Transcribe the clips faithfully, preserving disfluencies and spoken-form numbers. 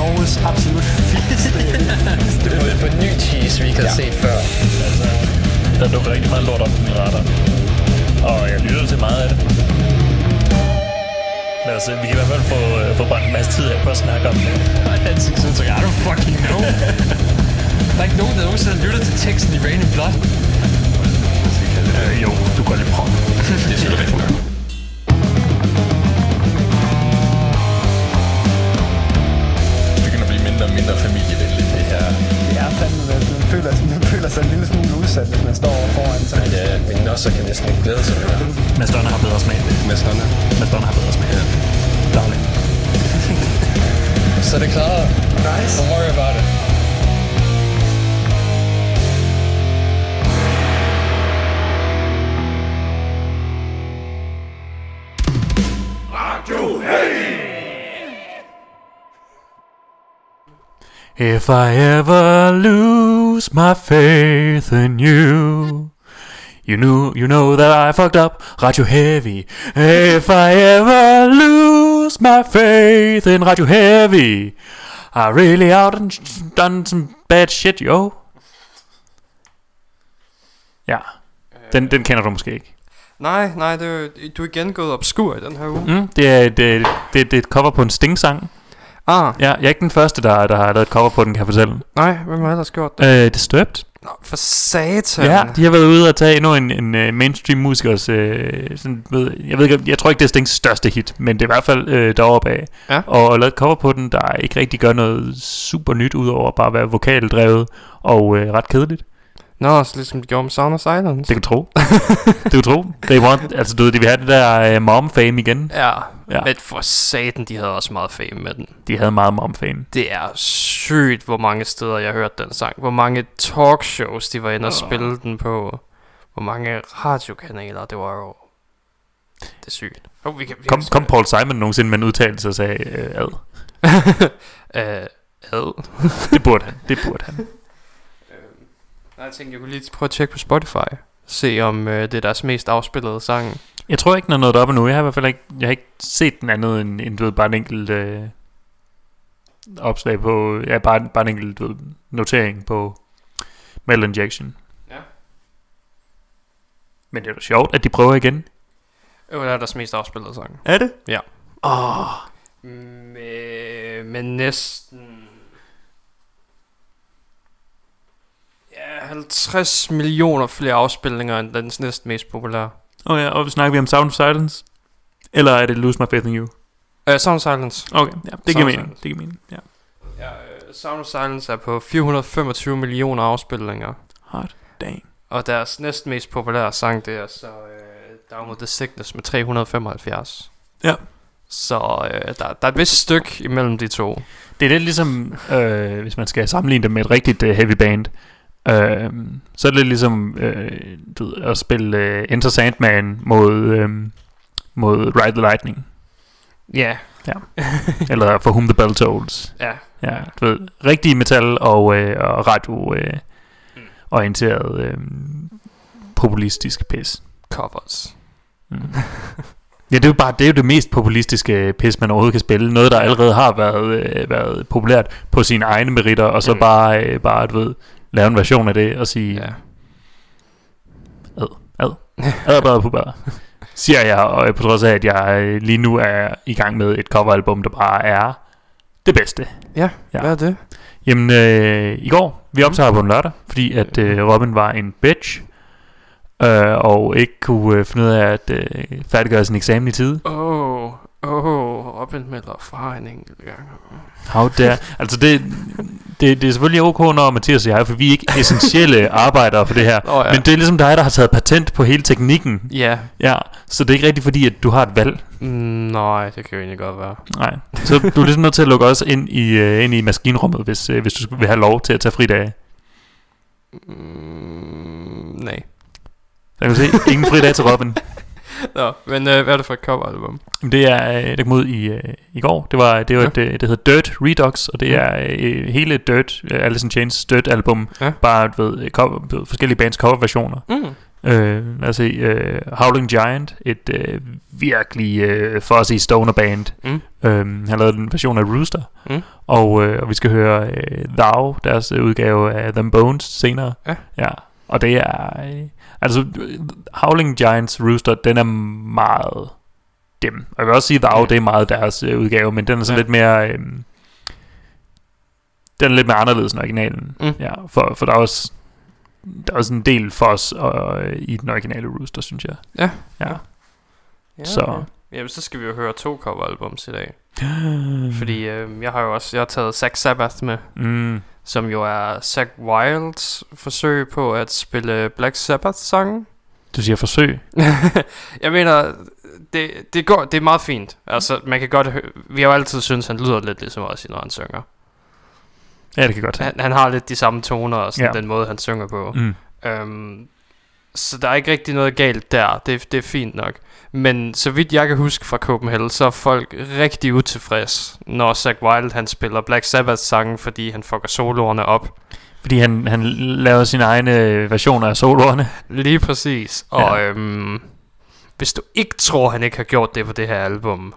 Norges absolut fedeste. Det var jo på ny tease, vi ikke havde ja. set før. Altså, der dukker rigtig meget lort op på min radar. Og jeg lytter til meget af det. Lad os se, vi kan i hvert fald få, øh, få brændt en masse tid af på at snakke om det. Og et ansigt siden, så jeg er du fucking no. Der er ikke nogen, der nogensinde lytter til teksten i Rain and Blood. Øh, jo, du går lidt prøv. Det synes jeg rigtig godt. Mindre familievenligt, det her. Det er fandme, at man føler, man føler sig en lille smule udsat, hvis man står foran sig. Ja, men også kan næsten ikke glæde sig mere. Mads Donner har bedre smag. Mads Donner. Mads Donner har bedre smag. Ja. Dagligt. Så det klarer. Nice. Don't worry about it. If I ever lose my faith in you, you know, you know that I fucked up, Radio Heavy. If I ever lose my faith in Radio Heavy, I really out and done some bad shit, yo. Ja, den, den kender du måske ikke. Nej, nej, det, du er igen gået obskur i den her uge. Mm, det, er, det, det, det er et cover på en Sting-sang. Ah. Ja, jeg er ikke den første, der, der har lavet et cover på den, kan jeg fortælle. Nej, hvem har ellers gjort det? Øh, det støbt. Nå, for satan. Ja, de har været ude og tage endnu en, en, en mainstream musikers øh, sådan, ved, jeg, ved ikke, jeg tror ikke, det er Stings største hit, men det er i hvert fald øh, deroppe af. Ja. Og lavet et cover på den, der ikke rigtig gør noget super nyt, udover bare at være vokaldrevet og øh, ret kedeligt. Nå, så ligesom de gjorde med Sound of Silence. Det kan du tro. Det kan du tro. They want, altså du ved, de vil have det der uh, mom-fame igen. Ja, ja, men for satan, de havde også meget fame med den. De havde meget mom-fame. Det er sygt, hvor mange steder jeg hørte den sang. Hvor mange talkshows, de var inde og spille den på. Hvor mange radiokanaler, det var jo... Det er sygt. Oh, vi kan, vi kom, kom Paul Simon nogensinde med en udtalelse og sagde, øh, ad. øh, ad? Det burde han, det burde han. Jeg tænkte, jeg kunne lige prøve at tjekke på Spotify. Se om øh, det er deres mest afspillede sang. Jeg tror ikke, den er noget deroppe nu. Jeg har i hvert fald ikke, jeg har ikke set den andet end, end du ved, bare en enkelt øh, opslag på... Ja, bare, bare en enkelt du ved, notering på Metal Injection. Ja. Men det er jo sjovt, at de prøver igen. Jo, det er deres mest afspillede sang. Er det? Ja. Åh. Oh. Men, men næsten... halvtreds millioner flere afspilninger end den næsten mest populære. Åh oh ja, og snakker vi om Sound of Silence? Eller er det Lose My Faith In You? Uh, Sound of Silence. Okay, ja, det giver mening. Det giver mening, ja. Ja, uh, Sound of Silence er på fire hundrede femogtyve millioner afspilninger. Hot dang. Og deres næsten mest populære sang, det er så uh, Down With The Sickness med tre hundrede femoghalvfjerds. Ja. Så øh, der, der er et vist stykke imellem de to. Det er lidt ligesom, øh, hvis man skal sammenligne det med et rigtigt øh, heavy band. Øh, så er det lidt ligesom øh, du ved, at spille øh, Enter Sandman mod, øh, mod Ride the Lightning. Yeah. Ja. Eller For Whom the Bell Tolls. Yeah. Ja. Du ved, rigtige metal og, øh, og radio øh, mm. orienteret øh, populistisk pis. Covers. Mm. Ja, det er jo bare det, er jo det mest populistiske pis, man overhovedet kan spille. Noget, der allerede har været, øh, været populært på sine egne meritter, og så mm. bare, øh, bare du ved, lave en version af det og sige ja. Ad, ad, ad, ad på bad, siger jeg, og på trods af, at jeg lige nu er i gang med et coveralbum, der bare er det bedste. Ja, ja. Hvad er det? Jamen, øh, i går, vi optager mm. på en lørdag, fordi at øh, Robin var en bitch. Øh, og ikke kunne øh, finde ud af at øh, færdiggøre sin eksamen i tide. Åh, oh, åh, oh, Robin melder fra en enkelt gang. How dare. Altså det, det, det er selvfølgelig okay, når Mathias og jeg, for vi er ikke essentielle arbejdere for det her. Oh, ja. Men det er ligesom dig, der har taget patent på hele teknikken. Yeah. Ja. Så det er ikke rigtigt fordi, at du har et valg. Mm, nej, det kan jo egentlig godt være. Nej, så du er ligesom nødt til at lukke os ind i, øh, ind i maskinrummet, hvis, øh, hvis du vil have lov til at tage fridage. Mm, nej. Jeg kan se, ingen fri dag til Robin. Nå, men øh, hvad er det for et coveralbum? Det er, øh, det kom ud i, øh, i går. Det var, det var ja. et, øh, det hedder Dirt Redux, og det mm. er øh, hele Dirt, øh, Alice in Chains Dirt album, ja. Bare ved, cover, ved forskellige bands coverversioner. Mm. Øh, altså øh, Howling Giant, et øh, virkelig øh, fuzzy stoner band. Mm. øh, Han lavede en version af Rooster. Mm. og, øh, og vi skal høre øh, Thou, deres udgave af Them Bones senere. Ja, ja. Og det er øh, altså Howling Giants, Rooster, den er meget dem. Og jeg vil også sige Thou, ja. Det er meget deres øh, udgave, men den er sådan ja. lidt mere øh, den er lidt mere anderledes end originalen. Mm. Ja, for, for der er også Der er også en del for os og, og, i den originale Rooster, synes jeg. Ja. Ja, ja, så. Okay. Jamen, så skal vi jo høre to coveralbums i dag. Fordi øh, jeg har jo også jeg har taget Zakk Sabbath med. Mm. Som jo er Zakk Wyldes forsøg på at spille Black Sabbath sange. Du siger forsøg? Jeg mener, det, det, går, det er meget fint. Altså, man kan godt hø- vi har jo altid syntes, han lyder lidt ligesom os, når han synger. Ja, det kan godt. Han, han har lidt de samme toner og sådan, ja. Den måde han synger på. Mm. øhm, Så der er ikke rigtig noget galt der. Det, det er fint nok. Men så vidt jeg kan huske fra Copenhagen, så er folk rigtig utilfreds, når Zakk Wylde han spiller Black Sabbath sangen, fordi han fucker soloerne op. Fordi han, han laver sine egne versioner af soloerne. Lige præcis. Og ja. øhm, hvis du ikke tror han ikke har gjort det på det her album,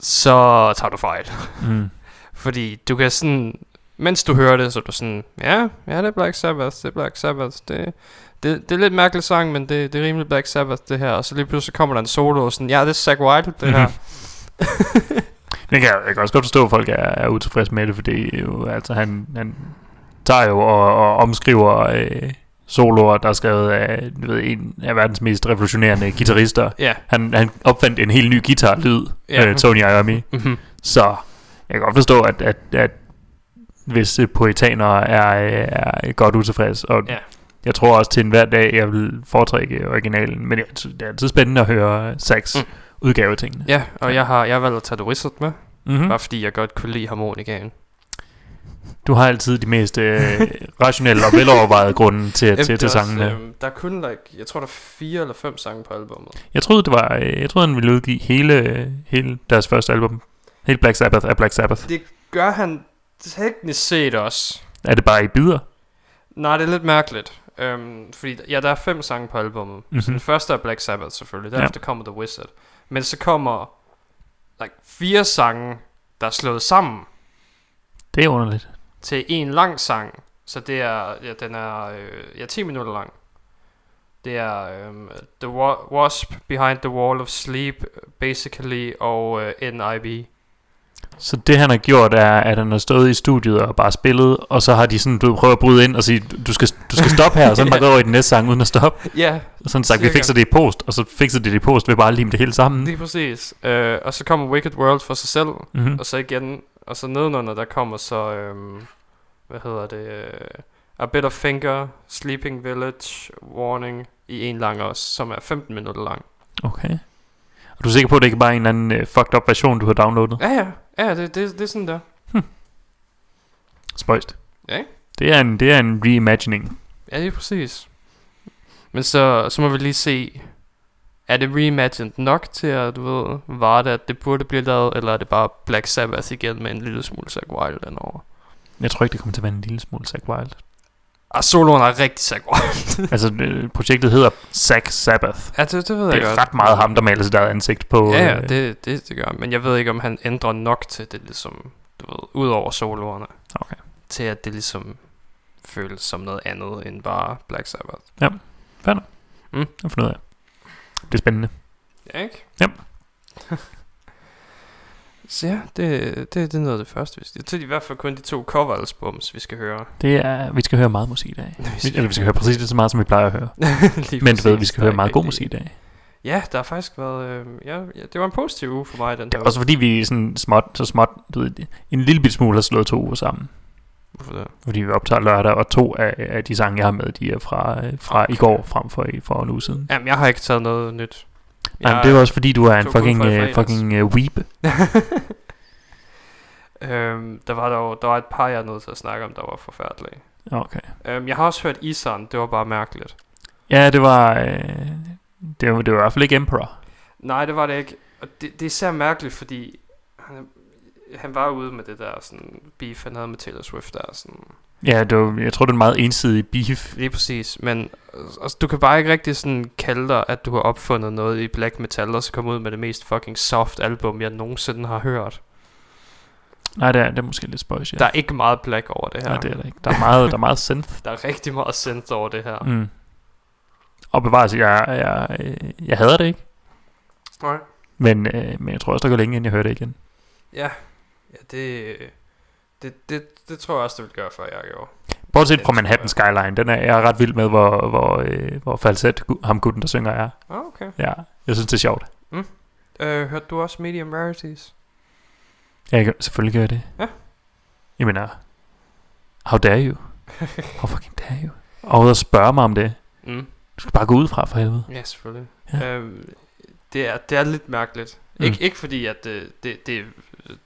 så tager du fejl. Mm. Fordi du kan sådan, mens du hører det, så er du sådan, ja, ja, det er Black Sabbath, det er Black Sabbath, det, det, det er lidt mærkelig sang, men det, det er rimelig Black Sabbath, det her. Og så lige pludselig kommer der en solo, og sådan, ja, det er Zakk Wylde, det her. Mm-hmm. Det kan jeg, jeg kan også godt forstå, at folk er, er utilfredse med det, fordi jo, altså, han, han tager jo og, og omskriver øh, soloer, der er skrevet af ved, en af verdens mest revolutionerende guitarister. Yeah. Han, han opfandt en helt ny guitar-lyd, yeah. øh, Tony Iommi. Mm-hmm. Så jeg kan godt forstå, at, at, at visse poetanere er, er godt utilfreds, og ja. Jeg tror også til enhver dag, jeg vil foretrække originalen, men det er altid spændende at høre Zacks mm. udgave af tingene. Ja, og ja. jeg har jeg valgt at tage The Wizard med, mm-hmm. bare fordi jeg godt kunne lide harmonikaen. Du har altid de mest øh, rationelle og velovervejede grunde til, til, til, til sangene. Øh, der er kun, like, jeg tror, der er fire eller fem sange på albumet. Jeg troede, det var, jeg troede han ville udgive hele, hele deres første album. Helt Black Sabbath er Black Sabbath. Det gør han teknisk set også. Er det bare i bidder? Nej, det er lidt mærkeligt. Øhm, fordi ja, der er fem sange på albumet. Mm-hmm. Så den første er Black Sabbath selvfølgelig. Derefter ja. kommer The Wizard. Men så kommer like, fire sange, der er slået sammen. Det er underligt. Til en lang sang. Så det er, ja, den er øh, ja, ti minutter lang. Det er um, The Wasp, Behind the Wall of Sleep, Basically, og øh, N I B Så det han har gjort er, at han har stået i studiet og bare spillet, og så har de sådan, du prøver at bryde ind og sige, du skal, du skal stoppe her, og så yeah. bare gå over i den næste sang uden at stoppe. Ja. Yeah. Og sådan sagt, vi fikser det i post, og så fikser det i post ved bare at lime det hele sammen. Det er præcis. Uh, og så kommer Wicked World for sig selv, mm-hmm. og så igen, og så nedenunder der kommer så, um, hvad hedder det, uh, A Bit of Finger, Sleeping Village, Warning i en lang også, som er femten minutter lang. Okay. Og du er sikker på, at det ikke bare er en eller anden uh, fucked up version, du har downloadet? Ja, ja. Ja, det, det, det er sådan der. Hmm. Spøjst. Ja. Det er en, det er en reimagining. Ja, det er præcis. Men så, så må vi lige se, er det reimagined nok til at, du ved, var det, at det burde blive lavet, eller er det bare Black Sabbath igen med en lille smule Zakk Wylde denover? Jeg tror ikke, det kommer til at være en lille smule Zakk Wylde. Ah, soloen er rigtig Zakk Wylde. Altså, projektet hedder Zakk Sabbath. Ja, det, det ved jeg godt. Det er godt. Ret meget ham, der maler sit eget ansigt på. Ja, ja, øh... det, det, det gør. Men jeg ved ikke, om han ændrer nok til det, ligesom, du ved, ud over soloerne. Okay. Til at det ligesom føles som noget andet end bare Black Sabbath. Ja, fandme. Mm. Jeg finder ud af. Det er spændende. Ja, ikke? Ja. Så ja, det, det, det er noget af det første. Det er i hvert fald kun de to coveralbums, vi skal høre. Det er, vi skal høre meget musik i dag. Nå, vi skal, Eller vi skal høre præcis det så meget, som vi plejer at høre. Men ved, vi skal høre meget god musik i dag. Ja, der har faktisk været øh, ja, ja, det var en positiv uge for mig den dag. Også fordi vi sådan småt, så småt du ved, en lille bit smule har slået to uger sammen. Hvorfor det? Fordi vi optager lørdag, og to af, af de sange, jeg har med, de er fra, fra okay. i går frem for, for en uge siden. Jamen, jeg har ikke taget noget nyt. Nej, men det er også fordi du er en fucking uh, fucking uh, weep. øhm, Der var dog, der var et par jeg er nødt til at snakke om, der var forfærdelige. Okay. øhm, Jeg har også hørt Isan. Det var bare mærkeligt. Ja, det var øh, det, var, det var i hvert fald ikke Emperor. Nej, det var det ikke. Og det, det er især mærkeligt, fordi han, han var ude med det der sådan beef, han havde med Taylor Swift der sådan. Ja, det var, jeg tror det er en meget ensidig beef. Lige præcis, men altså, du kan bare ikke rigtig sådan kalde dig, at du har opfundet noget i black metal, og så komme ud med det mest fucking soft album, jeg nogensinde har hørt. Nej, det er, det er måske lidt spøjs, ja. Der er ikke meget black over det her. Nej, det er der ikke. Der er meget, der er meget synth. Der er rigtig meget synth over det her. Mm. Og bevares, jeg, jeg, jeg, jeg hader det ikke. Nej. Men, øh, men jeg tror også, der går længe, inden jeg hører det igen. Ja, ja det, det, det, det tror jeg også, det vil gøre, før jeg gjorde. Bortset fra Manhattan Skyline, den er jeg er ret vild med, hvor, hvor, øh, hvor falset ham gutten, der synger, er. Ah, okay. Ja, jeg synes, det er sjovt. Mm. Øh, hørte du også Medium Rarities? Ja, jeg, selvfølgelig gør jeg det. Ja. Jeg mener, how dare you? How fucking dare you? Og at spørge mig om det. Mm. Du skal bare gå ud fra for helvede. Ja, selvfølgelig. Ja. Øhm, det, er, det er lidt mærkeligt. Mm. Ik- ikke fordi, at det, det, det,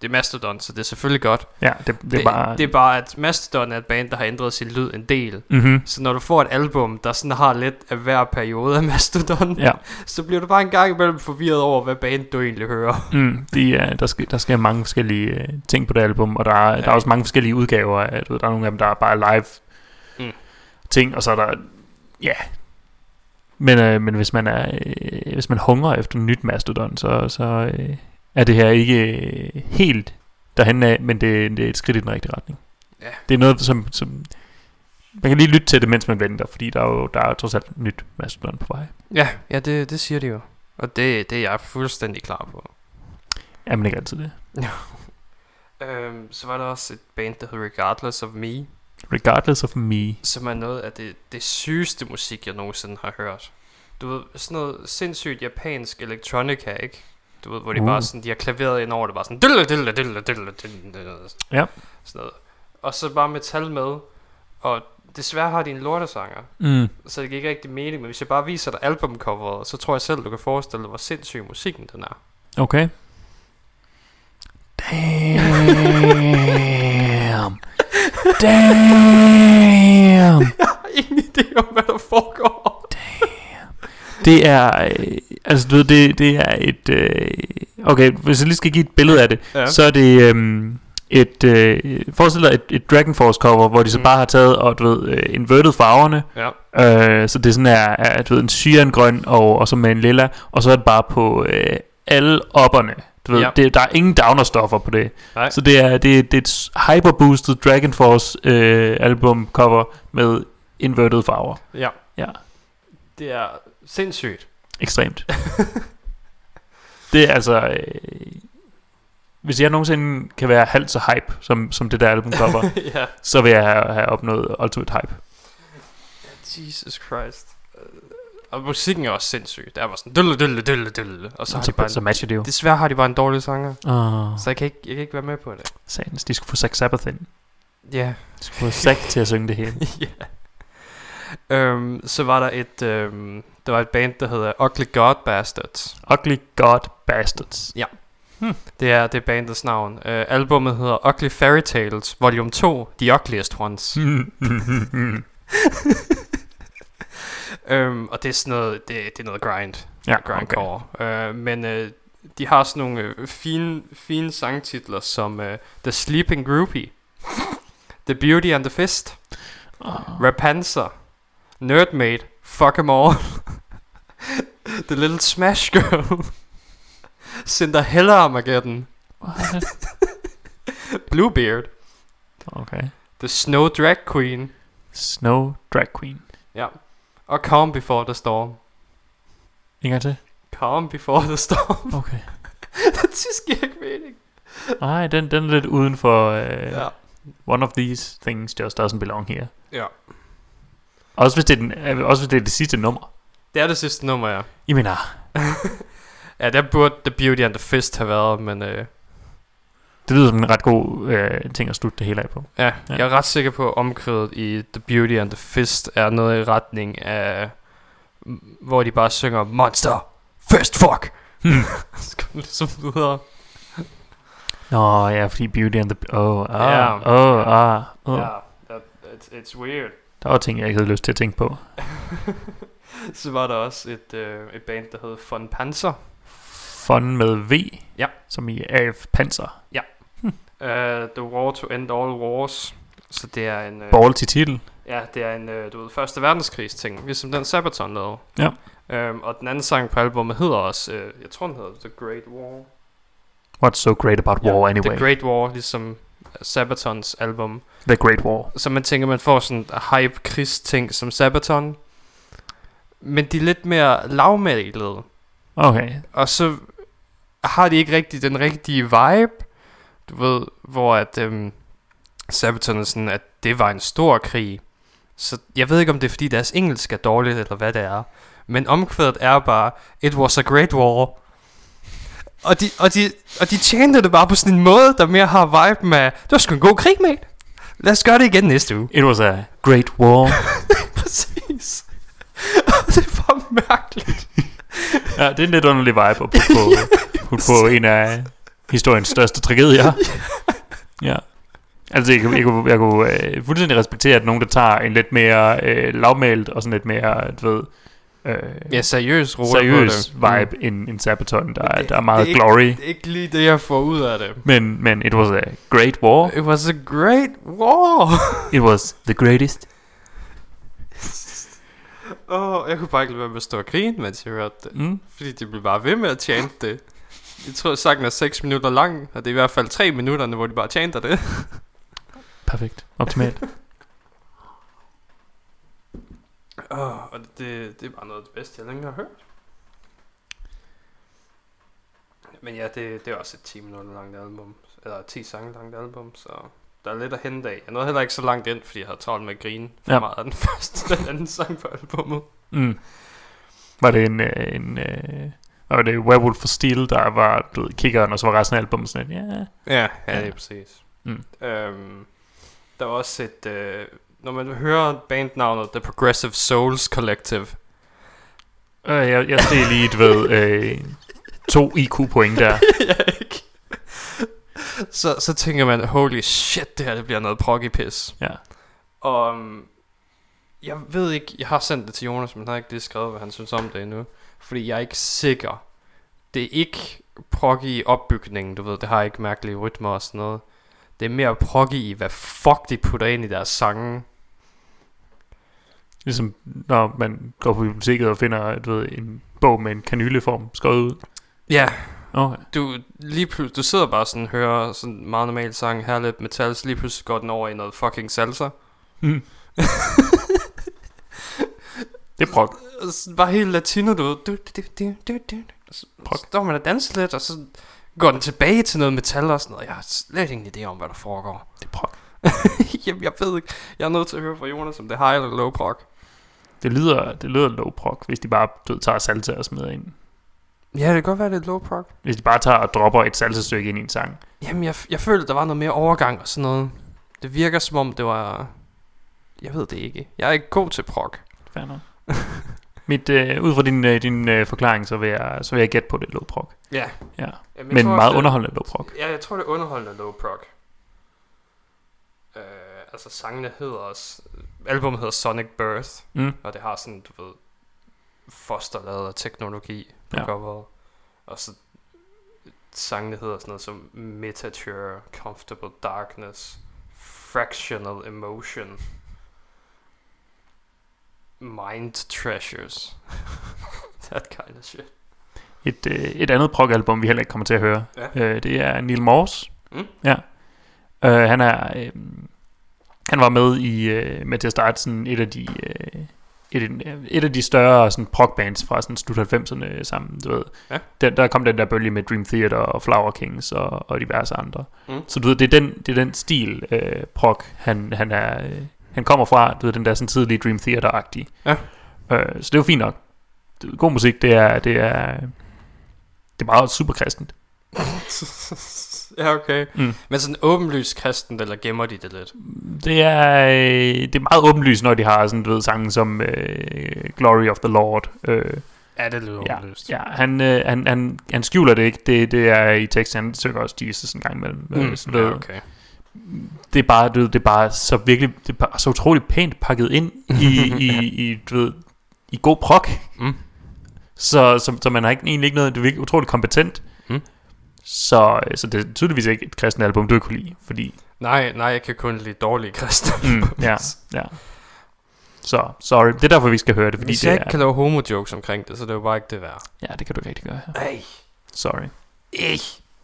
det er Mastodon, så det er selvfølgelig godt. Ja, det, det, det, er bare... det er bare, at Mastodon er et band, der har ændret sin lyd en del. Mm-hmm. Så når du får et album, der sådan har lidt af hver periode af Mastodon, ja. Så bliver du bare en gang imellem forvirret over, hvad band du egentlig hører. Mm, de er, der, skal, der skal mange forskellige uh, ting på det album, og der er, ja. Der er også mange forskellige udgaver. At, du ved, der er nogle af dem, der er bare live mm. ting, og så er der... Ja... Yeah. Men, øh, men hvis man er øh, hvis man hungrer efter nyt Mastodon, så, så øh, er det her ikke øh, helt derhen af, men det, det er et skridt i den rigtige retning. Ja. Det er noget, som, som... Man kan lige lytte til det, mens man venter, fordi der er jo der er trods alt nyt Mastodon på vej. Ja, ja det, det siger de jo. Og det, det er jeg fuldstændig klar på. Jamen ikke altid det. øhm, så var der også et band, der hed Regardless of Me. Regardless of Me, som er noget af det, det sygeste musik jeg nogensinde har hørt. Du ved, sådan noget sindssygt japansk electronica, ikke? Du ved, hvor de uh. bare sådan, de har klaveret ind over det, bare sådan dille, dille, dille, dille, dille, ja. Sådan noget. Og så bare metal med. Og desværre har de en lortesanger. Mm. Så det giver ikke rigtig mening. Men hvis jeg bare viser dig albumcoveret, så tror jeg selv du kan forestille dig, hvor sindssyg musikken den er. Okay. Damn. Damn. Jeg har ingen idé om hvad der foregår. Damn. Det er øh, altså du ved, det, det er et øh, okay, hvis jeg lige skal give et billede af det, ja. Så er det øh, et øh, forestil dig et, et Dragon Force cover, hvor de så mm. bare har taget og du ved øh, inverted farverne, ja. øh, Så det sådan er, er du ved, en syrengrøn og, og så med en lilla. Og så er det bare på øh, alle opperne. Du ved, ja. Det, der er ingen downerstoffer på det. Nej. Så det er, det, det er et hyperboosted Dragon Force øh, album cover med inverted farver. Ja, ja. Det er sindssygt. Ekstremt. Det er altså øh, hvis jeg nogensinde kan være halvt så hype som, som det der album cover, ja. Så vil jeg have, have opnået ultimate hype. Jesus Christ. Og musikken er også sindssyg. Der var sådan dulle, dulle, dulle, dulle. Og så, så, de bare en, så matcher det jo. Desværre har de bare en dårlig sanger. oh. Så jeg kan, ikke, jeg kan ikke være med på det. Satans, de skulle få Zakk Sabbath ind. Ja yeah. De skulle få Zakk til at synge det hele. yeah. um, Så var der et um, der var et band, der hedder Ugly God Bastards. Ugly God Bastards. Ja. hmm. Det er det bandets navn. uh, Albummet hedder Ugly Fairy Tales Volume to, The Ugliest Ones. Um, og det er sådan noget, det, det er noget grind, ja, grindcore. Okay. uh, Men uh, de har sådan nogle uh, fine, fine sangtitler som uh, The Sleeping Groupie, The Beauty and the Fist, oh. Rapanzer, Nerdmaid, Fuck Em All, The Little Smash Girl, Cinderella Armageddon, Bluebeard, okay. The Snow Drag Queen. Snow Drag Queen. Ja. Og Calm Before the Storm. En gang til. Calm Before the Storm. Okay. Det synes jeg ikke mening. Nej, den, den er lidt uden for uh, yeah. One of these things just doesn't belong here. Ja yeah. Også hvis det er den, også hvis det er det sidste nummer. Det er det sidste nummer, ja. I mener ja, der burde The Beauty and the Fist have været. Men uh, det lyder som en ret god uh, ting at slutte det hele af på. Ja, ja. Jeg er ret sikker på at omkvædet i The Beauty and the Fist er noget i retning af, hvor de bare synger Monster Fist fuck. hmm. Så kom det så videre. Nå ja, fordi Beauty and the Oh ah yeah. Oh ah oh. Yeah, that, it's, it's weird. Der var ting jeg ikke havde lyst til at tænke på. Så var der også et, øh, et band der hed Fun Panzer. Fun med V. Ja. Som i A F Panzer. Ja. uh, The War to End All Wars. Så det er en uh, ball til titel. Ja, det er en uh, du ved, første verdenskrigs ting, ligesom den Sabaton lavede. Ja. Um, og den anden sang på albumet hedder også, uh, jeg tror den hedder The Great War. What's so great about war yeah, anyway? The Great War, ligesom Sabatons album The Great War. Så man tænker, man får sådan hype krigsting som Sabaton, men de er lidt mere lavmælede. Okay. Og så har de ikke rigtig den rigtige vibe, du ved, hvor at øhm, Sabaton er sådan, at det var en stor krig. Så jeg ved ikke, om det er fordi deres engelsk er dårligt, eller hvad det er, men omkvædet er bare It was a great war. Og de, og, de, og de tjente det bare på sådan en måde, der mere har vibe med, det var sgu en god krig, mate. Lad os gøre det igen næste uge. It was a great war. Præcis. Og det er bare mærkeligt. Ja, det er en lidt underlig vibe at putte på, putte på en af historiens største tragedier. Ja. Altså jeg, jeg, jeg kunne, jeg kunne øh, fuldstændig respektere, at nogen der tager en lidt mere øh, lavmælt og sådan lidt mere, du ved, Øh, ja, seriøs rolle, seriøs vibe mm. end, end Sabaton, der, det, der er meget det er glory. Ikke, det er ikke lige det jeg får ud af det. Men, men it was a great war. It was a great war. It was the greatest. Åh, oh, jeg kunne bare ikke lade være med at stå og grine, mens jeg hørte det. mm. Fordi de blev bare ved med at chante det. Jeg tror sangen er seks minutter lang, og det er i hvert fald tre minutterne, hvor de bare chanter det. Perfekt, optimalt. Oh, og det, det, det er bare noget af det bedste, jeg længe har hørt. Men ja, det, det er også et ti minutter langt album, eller ti sange langt album, så der er lidt at hente af. Jeg nåede heller ikke så langt ind, fordi jeg havde travlt med at grine for ja. meget af den første, den anden sang på albumet. Mm. Var det en, en, en var det Werewolf for Steel, der var blevet kickeren, og så var resten af albumet sådan yeah. ja, ja, ja, det er præcis. Mm. Øhm, der var også et... Øh, når man hører bandnavnet The Progressive Souls Collective. Øh, jeg, jeg steg lige et ved øh, to I Q point der. så, så tænker man, holy shit, det her det bliver noget proggy-pis. Ja. Og um, jeg ved ikke, jeg har sendt det til Jonas, men han har ikke lige skrevet, hvad han synes om det endnu. Fordi jeg er ikke sikker. Det er ikke proggy i opbygningen, du ved, det har ikke mærkelige rytmer og sådan noget. Det er mere proggy i, hvad fuck de putter ind i deres sange. Ligesom når man går på biblioteket og finder, du ved, en bog med en kanyleform skåret ud. Ja. Okay. Du, lige pl- du sidder bare sådan og hører sådan en meget normal sang, her lidt metal, så lige pludselig går den over i noget fucking salsa. Mm. Det er prog. Bare helt latino, du ved. Så står man og danser lidt, og så... går den tilbage til noget metal og sådan noget. Jeg har slet ingen idé om, hvad der foregår. Det er prog. Jamen, jeg ved ikke. Jeg er nødt til at høre fra Jonas, om det er high eller low prog. Det lyder, det lyder low prog, hvis de bare du, tager salsa og smider ind. Ja, det kan godt være, det er low prog. Hvis de bare tager og dropper et salsa-stykke ind i en sang. Jamen, jeg, jeg følte, der var noget mere overgang og sådan noget. Det virker som om, det var... Jeg ved det ikke. Jeg er ikke god til prog. Fair nok. Mit, øh, ud fra din, øh, din øh, forklaring, så vil jeg, så vil jeg gætte på det low prog. Ja. ja. Jamen, men tror, meget det, underholdende low prog. Ja, jeg tror, det er underholdende low prog. Øh, altså, sangene hedder også... Albumet hedder Sonic Birth, mm. og det har sådan, du ved, fosterladet af teknologi på ja. coveret. Og så sangene hedder sådan noget som Metature, Comfortable Darkness, Fractional Emotion... Mind Treasures. That kind of shit. Et, øh, et andet prog-album vi heller ikke kommer til at høre ja. øh, det er Neil Morse. mm. ja. øh, Han er øh, han var med i øh, med til at starte sådan et af de øh, et, et af de større sådan prog-bands fra sådan slut halvfemserne sammen, du ved. Ja. Den, der kom den der bølge med Dream Theater og Flower Kings og, og diverse andre. mm. Så du ved, det er den, det er den stil øh, prog han, han er øh, han kommer fra, du ved, den der sådan tidlige Dream Theater-agtige. Ja. Øh, så det er jo fint nok. Det, god musik, det er, det er, det er meget superkristent. Ja, okay. Mm. Men sådan åbenlyst kristent, eller gemmer de det lidt? Det er, det er meget åbenlyst, når de har sådan, du ved, sangen som øh, Glory of the Lord. Øh, ja, det er lidt åbenlyst. Ja, ja. Han, øh, han, han, han skjuler det ikke. Det, det er i teksten, han søger også Jesus en gang imellem. Mm. Sådan, ja, okay. Det er bare, du ved, det er bare så virkelig, det er bare så utroligt pænt pakket ind i i i du ved, i god prog. Mm. Så som man har ikke egentlig ikke noget, det er virkelig utroligt kompetent. Mm. Så, så det er tydeligvis ikke et kristne album, du ikke kunne lide, fordi... Nej, nej, jeg kan kun lide dårlige kristne album. Mm, ja, ja. Så, sorry. Det er derfor, vi skal høre det, fordi hvis det er... Hvis jeg ikke kan lave homo-jokes omkring det, så det er jo bare ikke det værd. Ja, det kan du ikke rigtig gøre. Ja. Ej. Sorry. Ej.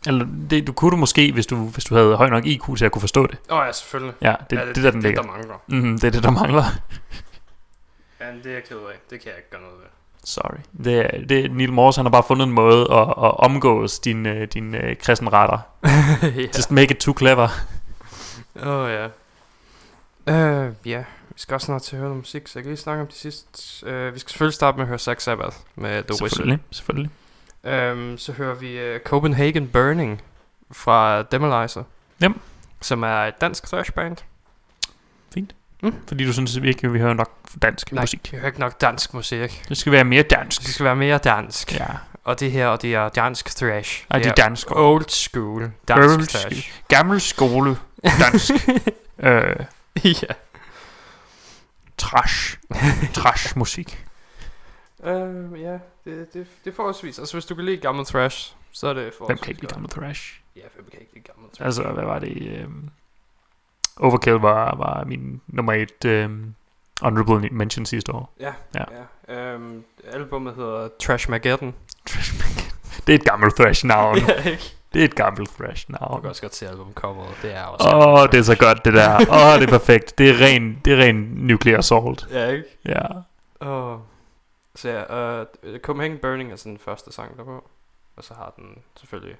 Eller det, du kunne du måske, hvis du, hvis du havde høj nok I Q til at kunne forstå det. Åh oh, ja, selvfølgelig. Ja, det er ja, det, det, der, den det, der mangler. Mm, det er det, der mangler. Ja, det er jeg ked af. Det kan jeg ikke gøre noget ved. Sorry. Det, det, Neil Morse, han har bare fundet en måde at, at omgås din, din uh, kristenretter. Yeah. Just make it too clever. Åh oh, ja. Øh, ja. Vi skal også snart til at høre noget musik, så jeg kan lige snakke om det sidste. Uh, vi skal selvfølgelig starte med at høre Zakk Sabbath med The Wizard. Selvfølgelig, selvfølgelig. Um, så hører vi uh, Copenhagen Burning fra Demolizer. Jamen. Som er et dansk thrashband. Fint. Mm. Fordi du synes ikke, at vi hører nok dansk Nej, musik. Nej, vi hører ikke nok dansk musik. Det skal være mere dansk. Det skal være mere dansk. Ja. Og det her, og det er dansk thrash. Og det er dansk. Old school dansk old thrash. Sk- gammel skole dansk. øh. Ja. Trash. Trash musik. Øh, uh, ja, yeah. det, det, det er forholdsvis. Altså, hvis du kan lide gammel thrash, så er det forholdsvis. Hvem kan ikke lide gammel thrash? Ja, hvem kan ikke lide gammel thrash? Altså, hvad var det? Um, Overkill var, var min nummer et um, honorable mention sidste år. Ja, ja. ja. Um, albumet hedder Trashmageddon. Trashmageddon. Det er et gammel thrash-navn. Ja, ikke? Det er et gammelt thrash-navn. Man kan også godt se albumcoveret. Det er også... Åh, oh, det er så godt, det der. Åh, oh, det er perfekt. Det er ren, det er ren nuclear assault. Ja, ikke? Ja. Åh... Oh. Så ja, uh, Copenhagen Burning er sådan den første sang derpå. Og så har den selvfølgelig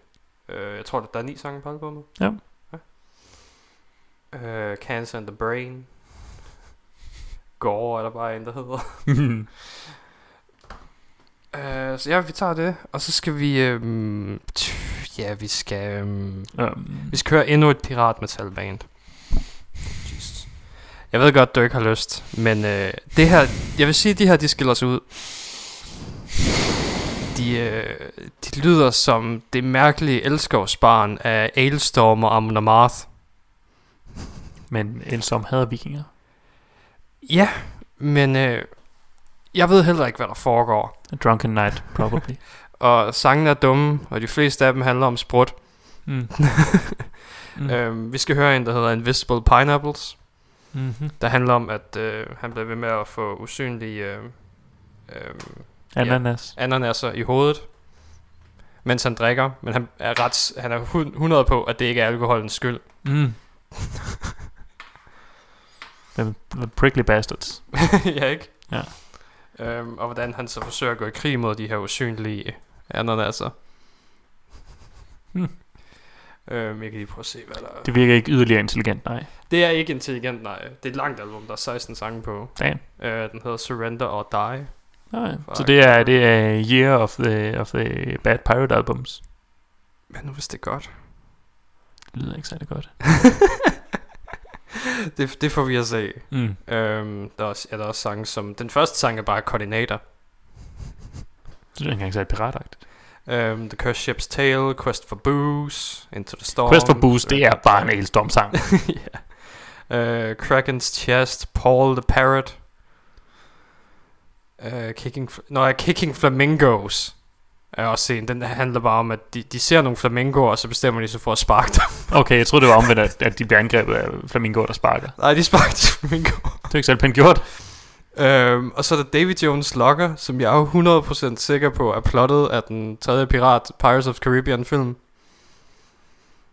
uh, jeg tror der er ni sange på albumet. Ja, ja. Uh, Cancer and the Brain. Gore er der bare en der hedder. mm. uh, Så ja, vi tager det. Og så skal vi um, tff, Ja vi skal um, um. Vi skal høre endnu et piratmetalband. Jeg ved godt, du ikke har lyst, men øh, det her, jeg vil sige, at de her, de skiller sig ud. De, øh, de lyder som det mærkelige elskovsbarn af Aelstorm og Amon Amarth. Men Aelstorm havde vikinger. Ja, men øh, jeg ved heller ikke, hvad der foregår. A drunken night, probably. Og sangen er dumme, og de fleste af dem handler om sprut. Mm. mm. øh, vi skal høre en, der hedder Invisible Pineapples. Mm-hmm. Der handler om at øh, han bliver ved med at få usynlige øh, øh, Ananas ja, ananaser i hovedet, mens han drikker. Men han er ret han er hundrede på at det ikke er alkoholens skyld. mm. The, the prickly bastards. Ja, ikke? Ja. øhm, Og hvordan han så forsøger at gå i krig mod de her usynlige ananaser. mm. Øhm, jeg kan lige prøve at se hvad der... Det virker ikke yderligere intelligent, nej. Det er ikke intelligent, nej. Det er et langt album, der er seksten sange på. Damn. øh, Den hedder Surrender or Die. Nej. Så det er, det er Year of the, of the Bad Pirate Albums. Men nu hvis det er godt. Det lyder ikke særlig godt. det, det får vi at se. mm. øhm, Der er også, ja, der er også sange som... Den første sang er bare Koordinater. Det er ikke engang særlig piratagtigt. Um, The Cursed Ship's Tale, Quest for Booze, Into the Storm. Quest for Booze, det er bare en Aelstorm-sang. yeah. uh, Kraken's Chest, Paul the Parrot, uh, Kicking, fl- no, Kicking Flamingos er også en. Den handler bare om at de, de ser nogle flamingoer, og så bestemmer de sig for at sparke dem. Okay, jeg troede det var omvendt at, at de bliver angrebet af flamingoer der sparker. Nej, de sparker de flamingoer. Det er ikke selv pænt gjort. Um, og så er der David Jones' Locker, som jeg er hundrede procent sikker på er plottet af den tredje pirat Pirates of the Caribbean film.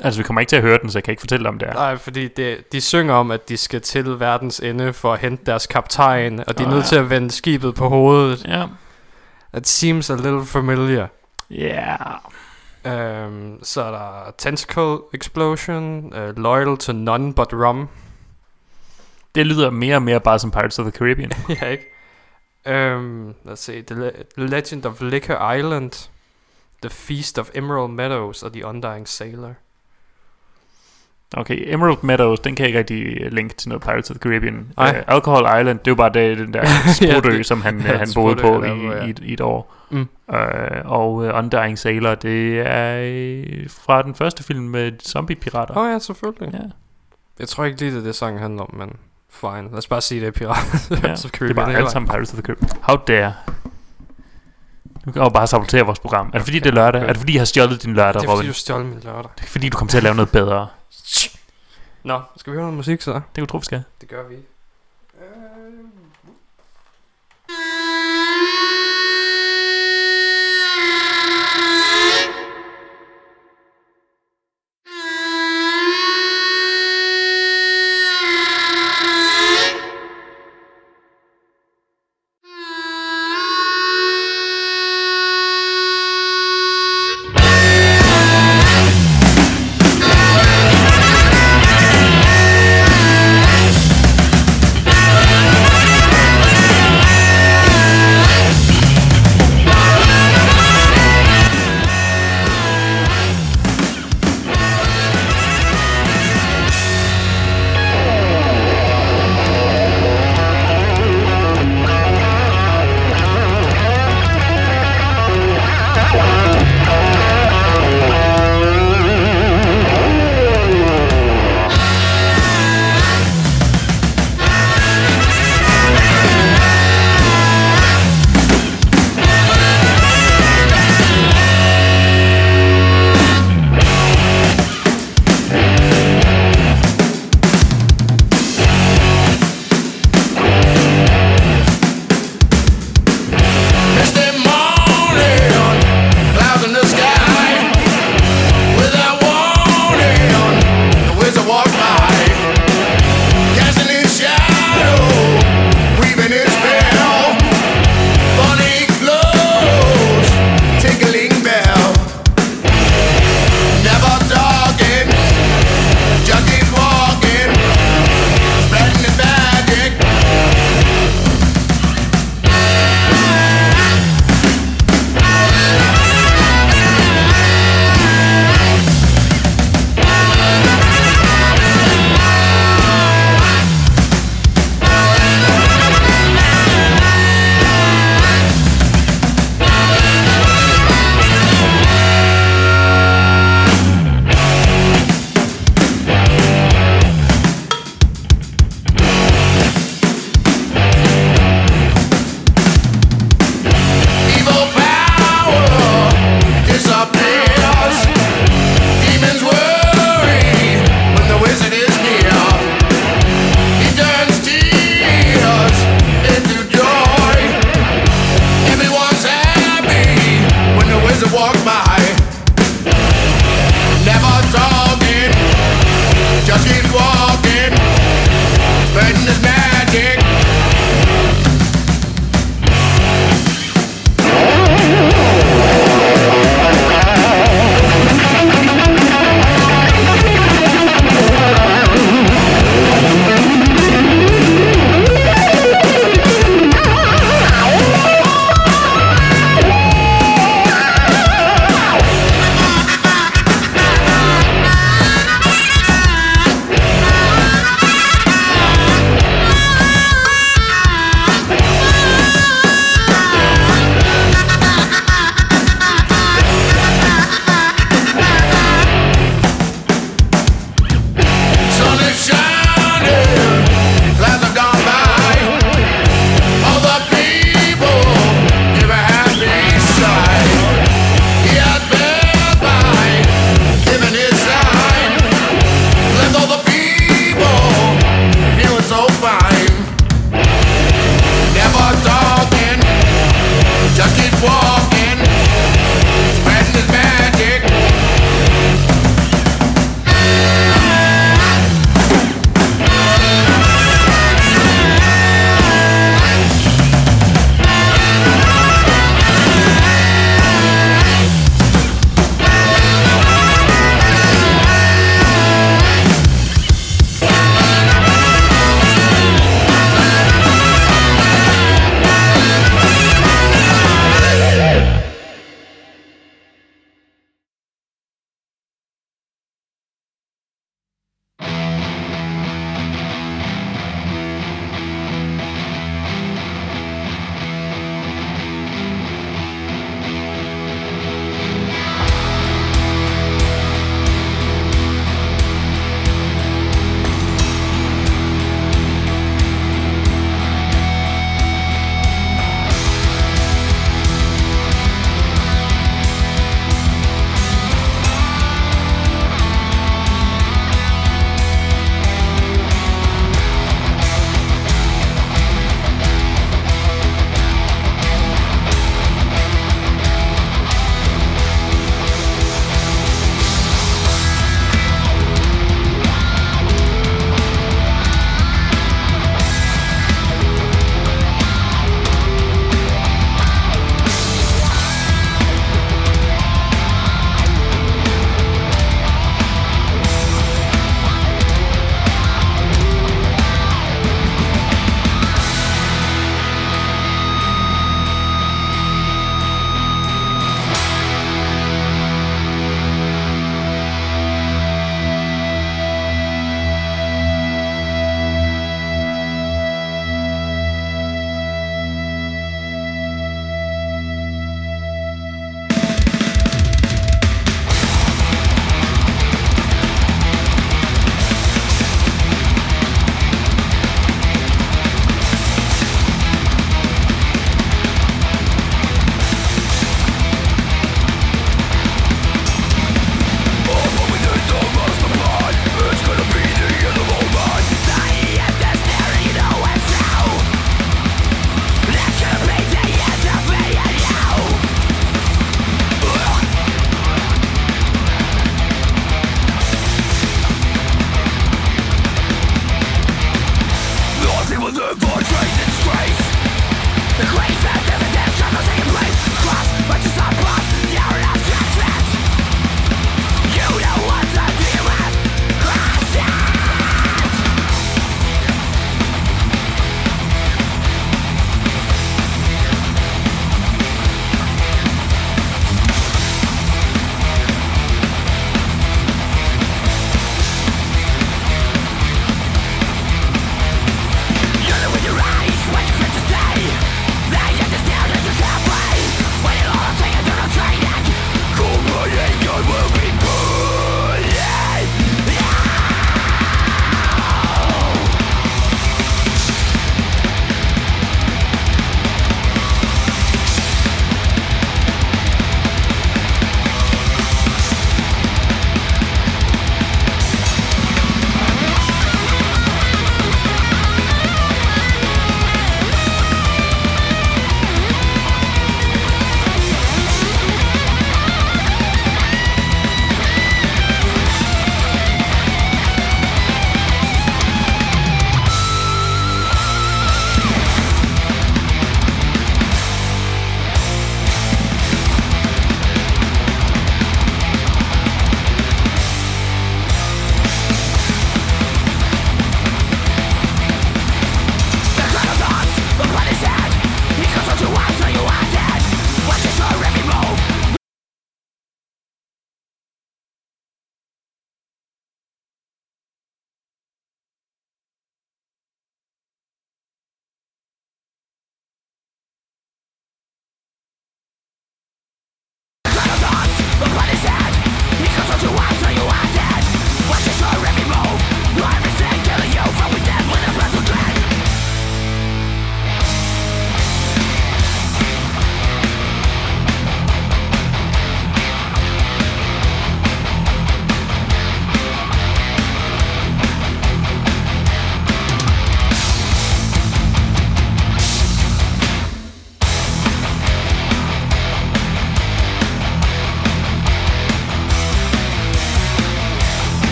Altså vi kommer ikke til at høre den, så jeg kan ikke fortælle om det er. Nej, fordi det, de synger om at de skal til verdens ende for at hente deres kaptajn, og de oh, er nødt ja. til at vende skibet på hovedet. Ja. Yeah. It seems a little familiar. Ja. Yeah. um, Så er der Tentacle Explosion, uh, Loyal to None but Rum. Det lyder mere og mere bare som Pirates of the Caribbean. Ja, ikke? Um, lad os se. The Le- Legend of Liquor Island, The Feast of Emerald Meadows og The Undying Sailor. Okay, Emerald Meadows, den kan jeg ikke rigtig linke til noget Pirates of the Caribbean. uh, Alcohol Island, det er jo bare det, den der sprutø, ja, som han, ja, han boede på i, ja. i, et, i et år. mm. uh, Og uh, Undying Sailor, det er fra den første film med zombie-pirater. Åh oh, ja, selvfølgelig, ja. Jeg tror ikke lige det, det sang handler om, men fine. Lad os bare sige, det er Pirates. Ja, det er bare alt sammen Pirates of the Caribbean. How dare. Du kan jo bare sabotere vores program. Er det fordi, okay, det er lørdag? Okay. Er det fordi, jeg har stjålet din lørdag, Robin? Det er fordi, du stjålet min lørdag. Det er fordi, du kommer til at lave noget bedre. Nå, skal vi høre noget musik så? Det kan du tro, vi skal. Det gør vi.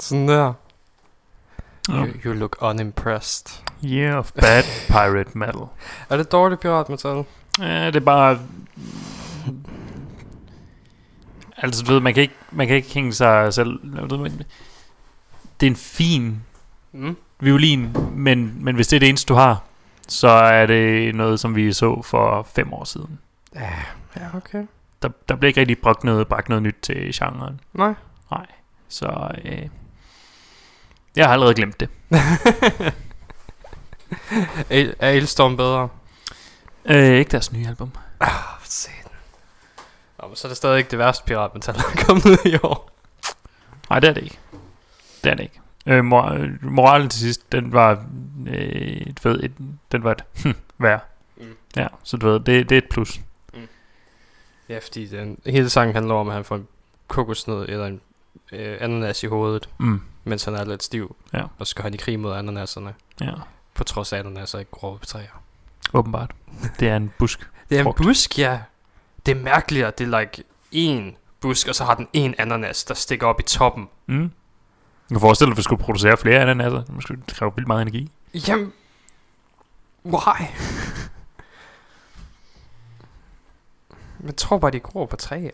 Sådan der. Yeah. You, you look unimpressed. Yeah, of bad pirate metal. Er det dårligt piratmetal? Ja, det er bare... Altså, du ved, man kan ikke, man kan ikke hænge sig selv... Det er en fin mm. violin, men, men hvis det er det eneste, du har, så er det noget, som vi så for fem år siden. Ja, ja okay. Der, der bliver ikke rigtig brugt noget, brugt noget nyt til genren. Nej. Nej, så... Øh, jeg har allerede glemt det. El, er Elstorm bedre? Øh, ikke deres nye album. Ah, oh, se den. Nå, men så er det stadig ikke det værste piratmetal, der er kommet i år. Nej, det er det ikke. Det er det ikke. Øh, mor- moralen til sidst, den var øh, et fed, et, den var et hm, værd. Mm. Ja, så du ved, det, det er et plus. Mm. Ja, fordi den, hele sangen handler om, at han får en kokosnød eller en øh, ananas i hovedet, mm. mens han er lidt stiv. Ja. Og så går han i krig mod ananasserne. Ja. På trods af, at ananaser ikke gror på træer. Åbenbart. Det er en busk. Det er en busk, ja. Det er mærkeligt, at det er like en busk, og så har den en ananas, der stikker op i toppen. Mm. Du kan forestille dig, at vi skulle producere flere ananaser. Det skulle kræve vildt meget energi. Jamen, why? Jeg tror bare, de gror på træer.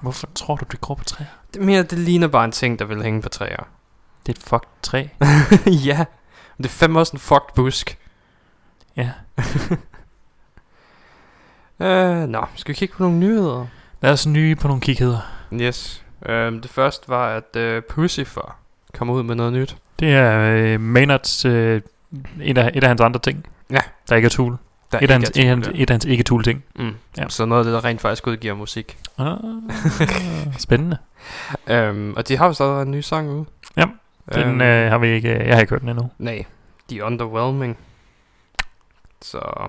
Hvorfor tror du, de gror på træer? Det, mere, det ligner bare en ting, der vil hænge på træer. Det er et fucked træ. Ja, men det er fandme også en fucked busk. Ja. øh, nå, skal vi kigge på nogle nyheder? Lad os nye på nogle kigheder. Yes. Øh, det første var, at øh, Pussifer kom ud med noget nyt. Det er øh, Maynards, øh, et, af, et af hans andre ting. Ja. Der ikke er Tool. Der er et, af hans, et, hans, et af hans ikke Tool ting. Mm. Ja. Så noget af det, der rent faktisk udgiver musik. Ah, spændende. øhm, og de har jo så en ny sang ude. Ja, den øhm, øh, har vi ikke, jeg har ikke hørt den endnu. Nej, de er underwhelming. Så...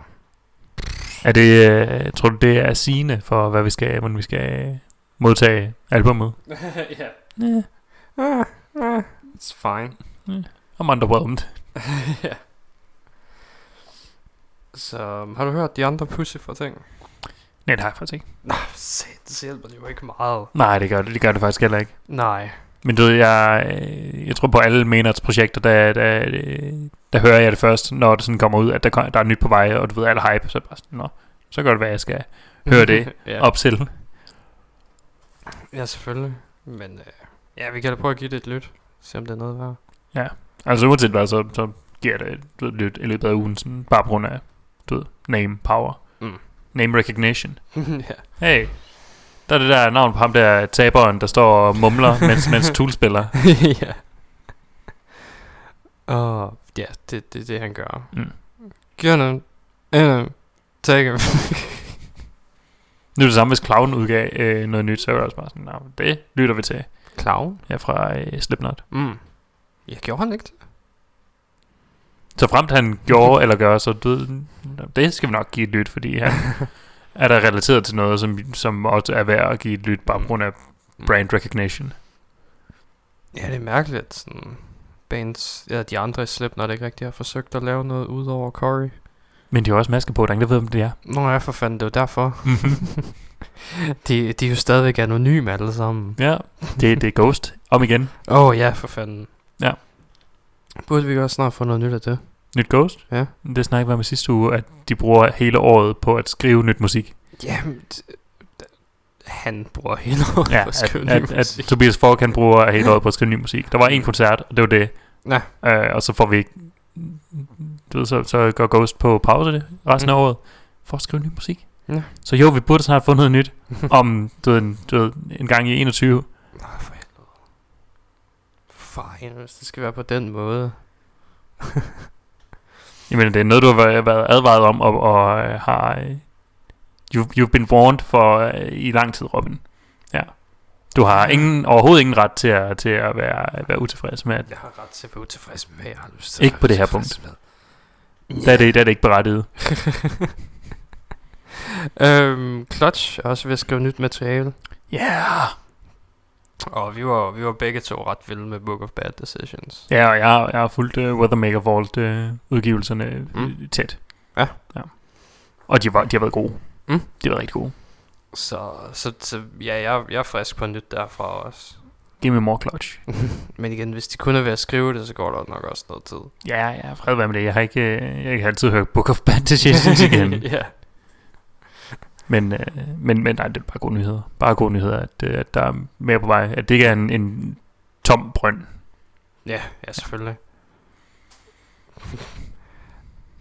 Er det, øh, tror du, det er sigende for, hvad vi skal, hvordan vi skal modtage albumet? Ja. Yeah. Ah, ah, it's fine. Yeah. I'm underwhelmed. Ja. Så har du hørt de andre Pussifer ting? Nej, det har jeg faktisk ikke. Nej, det hjælper jo ikke meget. Nej, det gør det, det gør det faktisk heller ikke. Nej. Men du ved, jeg, jeg tror på alle Maynards projekter, der, der, der, der hører jeg det først, når det sådan kommer ud, at der, der er nyt på vej, og du ved, alle hype, så bare sådan, nå, så gør det, hvad jeg skal høre det ja. Op til. Ja, selvfølgelig. Men øh, ja, vi kan da prøve at give det et lyt, se om det er noget værd. Ja, altså uanset hvad, så, så giver det et lyt i løbet af ugen, sådan, bare på grund af, du ved, name power. Mm. Name recognition. Ja. Hey. Der er det der navn på ham der taberen, der står og mumler, mens, mens Tool spiller. Ja. Åh, ja, det er det, det, han gør. Mm. Get him, in him, take him. Nu er det samme, hvis Clown udgav øh, noget nyt, så var det også bare sådan, nah, det lytter vi til. Clown? Ja, fra øh, Slipknot. Mm. Ja, gjorde han ikke det? Så fremt han gjorde eller gør, så det, det skal vi nok give et lyt, fordi han... Er der relateret til noget, som, som også er værd at give et lyt bare på grund af brand recognition? Ja, det er mærkeligt, at sådan bands, ja, de andre i Slipknot ikke rigtig har forsøgt at lave noget ud over Corey. Men de har også maske på, der er ingen, der ved, om det er. Nå, jeg for fanden, det er derfor. de, de er jo stadigvæk anonyme alle sammen. Ja, det, det er Ghost. Om igen. Åh, oh, ja, for fanden. Ja. Burde vi også snart få noget nyt af det? Nyt Ghost? Ja. Det snakkede jeg med sidste uge, at de bruger hele året på at skrive nyt musik. Jamen, d- d- han bruger hele året ja, på at skrive at, ny at, musik. At Tobias Falk, han bruger hele året på at skrive ny musik. Der var en koncert, og det var det. Ja. Øh, og så får vi ikke... Du ved, så, så går Ghost på pause det resten mm. af året for at skrive ny musik. Ja. Så jo, vi burde snart få noget nyt om, du ved, du ved, en gang i enogtyve. Nå, for helvede. Fine, hvis det skal være på den måde. Jamen, det er noget, du har været advaret om, og, og øh, har... Øh, you've, you've been warned for øh, i lang tid, Robin. Ja. Du har ingen, overhovedet ingen ret til at, til at være, være utilfreds med... At jeg har ret til at være utilfreds med, hvad jeg har lyst til. Ikke på det her punkt. Yeah. Der, er det, der er det ikke berettiget. øhm, Clutch er også ved at skrive nyt materiale. Ja! Yeah. Og vi var, vi var begge to ret vilde med Book of Bad Decisions. Ja, og jeg, jeg har fulgt uh, Weathermaker Vault uh, udgivelserne mm. tæt. Ja. Ja. Og de, var, de har været gode. Mm. De har været rigtig gode. Så, så, så ja, jeg, jeg er frisk på nyt derfra også. Give me more Clutch. Men igen, hvis de kun er ved at skrive det, så går der nok også noget tid. Ja, ja, fred være med det. Jeg har ikke, jeg har ikke altid hørt Book of Bad Decisions igen. Ja. Men, men, men nej, det er bare gode nyheder. Bare gode nyheder, at, at der er mere på vej. At det ikke er en, en tom brønd. Ja, ja, selvfølgelig.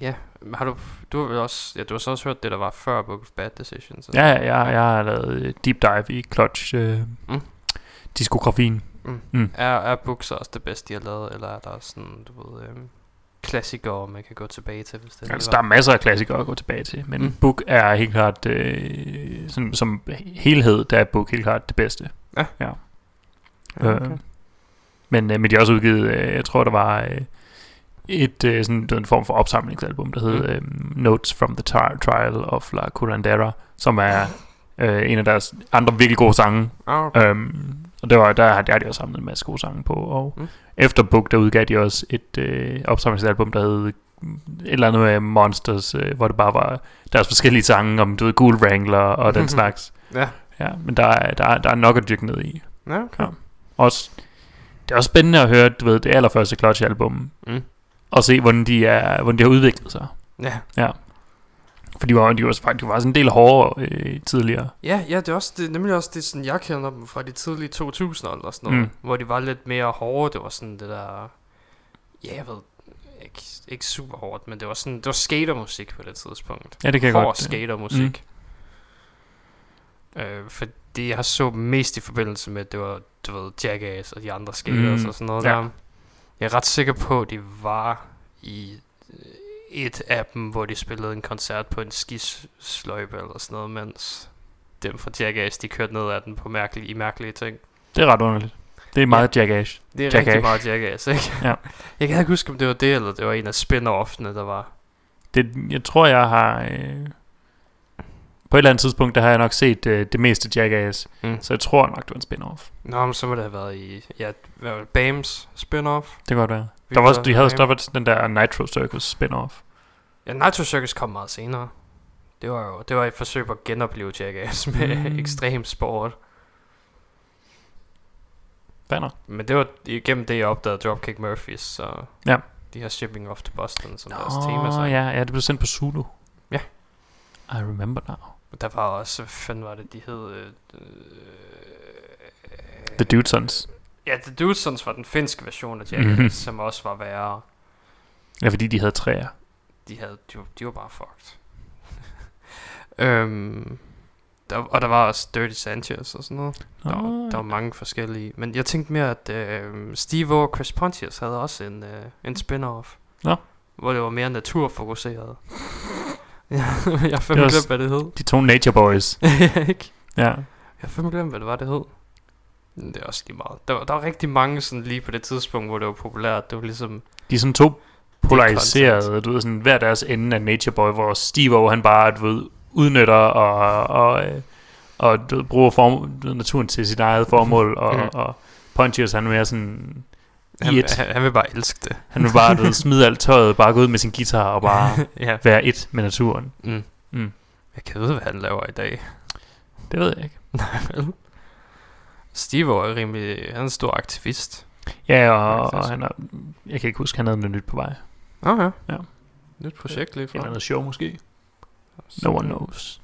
Ja, har du, du har vel også, ja, du har så også hørt det, der var før Book of Bad Decisions. Ja, ja, jeg, jeg har lavet deep dive i Clutch øh, mm. diskografien. Mm. Mm. Er, er Books også det bedste, de har lavet, eller er der sådan, du ved, øh, klassikere, man kan gå tilbage til, hvis det er altså, der er masser af klassikere at gå tilbage til, men mm. Book er helt klart, øh, sådan, som helhed, der er Book helt klart det bedste. Ja. Ja. Okay. Øh, men, øh, men de har også udgivet, øh, jeg tror, der var... Øh, Et, øh, sådan, en form for opsamlingsalbum, der hed mm. øh, Notes from the tar- Trial of La Curandera, som er øh, en af deres andre virkelig gode sange. Ah, okay. øhm, og det var, der har de også samlet en masse gode sange på. Og mm. efter Book, der udgav de også et øh, opsamlingsalbum, der hed et eller andet med Monsters, øh, hvor det bare var deres forskellige sange om, du ved, Ghoul Wrangler og den slags. Ja. Ja, men der er, der, er, der er nok at dykke ned i. Ja, okay. Ja. Også, det er også spændende at høre, du ved, det allerførste Clutch-album. Mm. Og se, hvordan de, er, hvordan de har udviklet sig. Ja. Ja. For de var, de var, de var, de var sådan en del hårdere øh, tidligere. Ja, ja, det er også det, nemlig også det, sådan, jeg kender dem fra de tidlige to tusinder eller sådan noget. Mm. Hvor de var lidt mere hårde. Det var sådan det der... Ja, jeg ved... Ikke, ikke super hårdt, men det var sådan... Det var skatermusik på det tidspunkt. Ja, det kan jeg hård godt. Hård skatermusik. Mm. Øh, for det, jeg har så mest i forbindelse med, det var, du ved, Jackass og de andre skaters mm. og sådan noget ja. Der... Jeg er ret sikker på, at de var i et af dem, hvor de spillede en koncert på en skisløjpe eller sådan noget, mens dem fra Jackass, de kørte ned ad den på mærkelige, i mærkelige ting. Det er ret underligt. Det er meget ja, Jackass. Det er Jackass. Rigtig meget Jackass, ikke? Ja. Jeg kan ikke huske, om det var det, eller det var en af spin-offene, der var. Det, jeg tror, jeg har... Øh... På et eller andet tidspunkt, der har jeg nok set øh, det meste Jackass, mm. så jeg tror nok, det var en spin-off. Nå, men så må det have været i, ja, hvad var det, B A M's spin-off? Det kan godt være. Vi der var også, de havde stoppet den der Nitro Circus spin-off. Ja, Nitro Circus kom meget senere. Det var jo, det var et forsøg på at genopleve Jackass med mm. ekstrem sport. Banner. Men det var igennem det, jeg opdagede Dropkick Murphys, så ja. De her Shipping Off to Boston, som Nå, deres tema sig. Ja, ja, det blev sendt på Zulu. Ja. I remember now. Der var også, hvad fanden var det, de hed... Øh, øh, The Dude Sons. Ja, The Dude Sons var den finske version af Jackass, mm-hmm. som også var værre. Ja, fordi de havde træer. De havde, de, de var bare fucked. øhm, der, og der var også Dirty Sanchez og sådan noget. Der, oh, var, der var mange forskellige. Men jeg tænkte mere, at øh, Steve og Chris Pontius havde også en, øh, en spin-off. Nå. No. Hvor det var mere naturfokuseret. Jeg har fandme glemt, hvad det hed. De to Nature Boys. Ikke? Ja. Jeg har fandme glemt, hvad det var, det hed. Det er også lige meget. Der var, der var rigtig mange sådan lige på det tidspunkt, hvor det var populært. Det var ligesom... De er sådan to polariserede, du ved, sådan hver deres ende af Nature Boy, hvor Steve-O, han bare, du ved, udnytter og, og, og du ved, bruger form, du ved, naturen til sit eget formål, og, mm. og Pontius, han er mere sådan... Han, han, han vil bare elske det. Han vil bare, du ved, smide alt tøjet, bare gå ud med sin guitar og bare ja. Være et med naturen. Mm. Mm. Jeg kan vide, hvad han laver i dag. Det ved jeg ikke. Nej. Steve er rimelig, han er en stor aktivist. Ja, og, og han er, jeg kan ikke huske, han havde noget nyt på vej. Okay. Ja. Nyt projekt lige fra. Eller noget show måske. No one knows.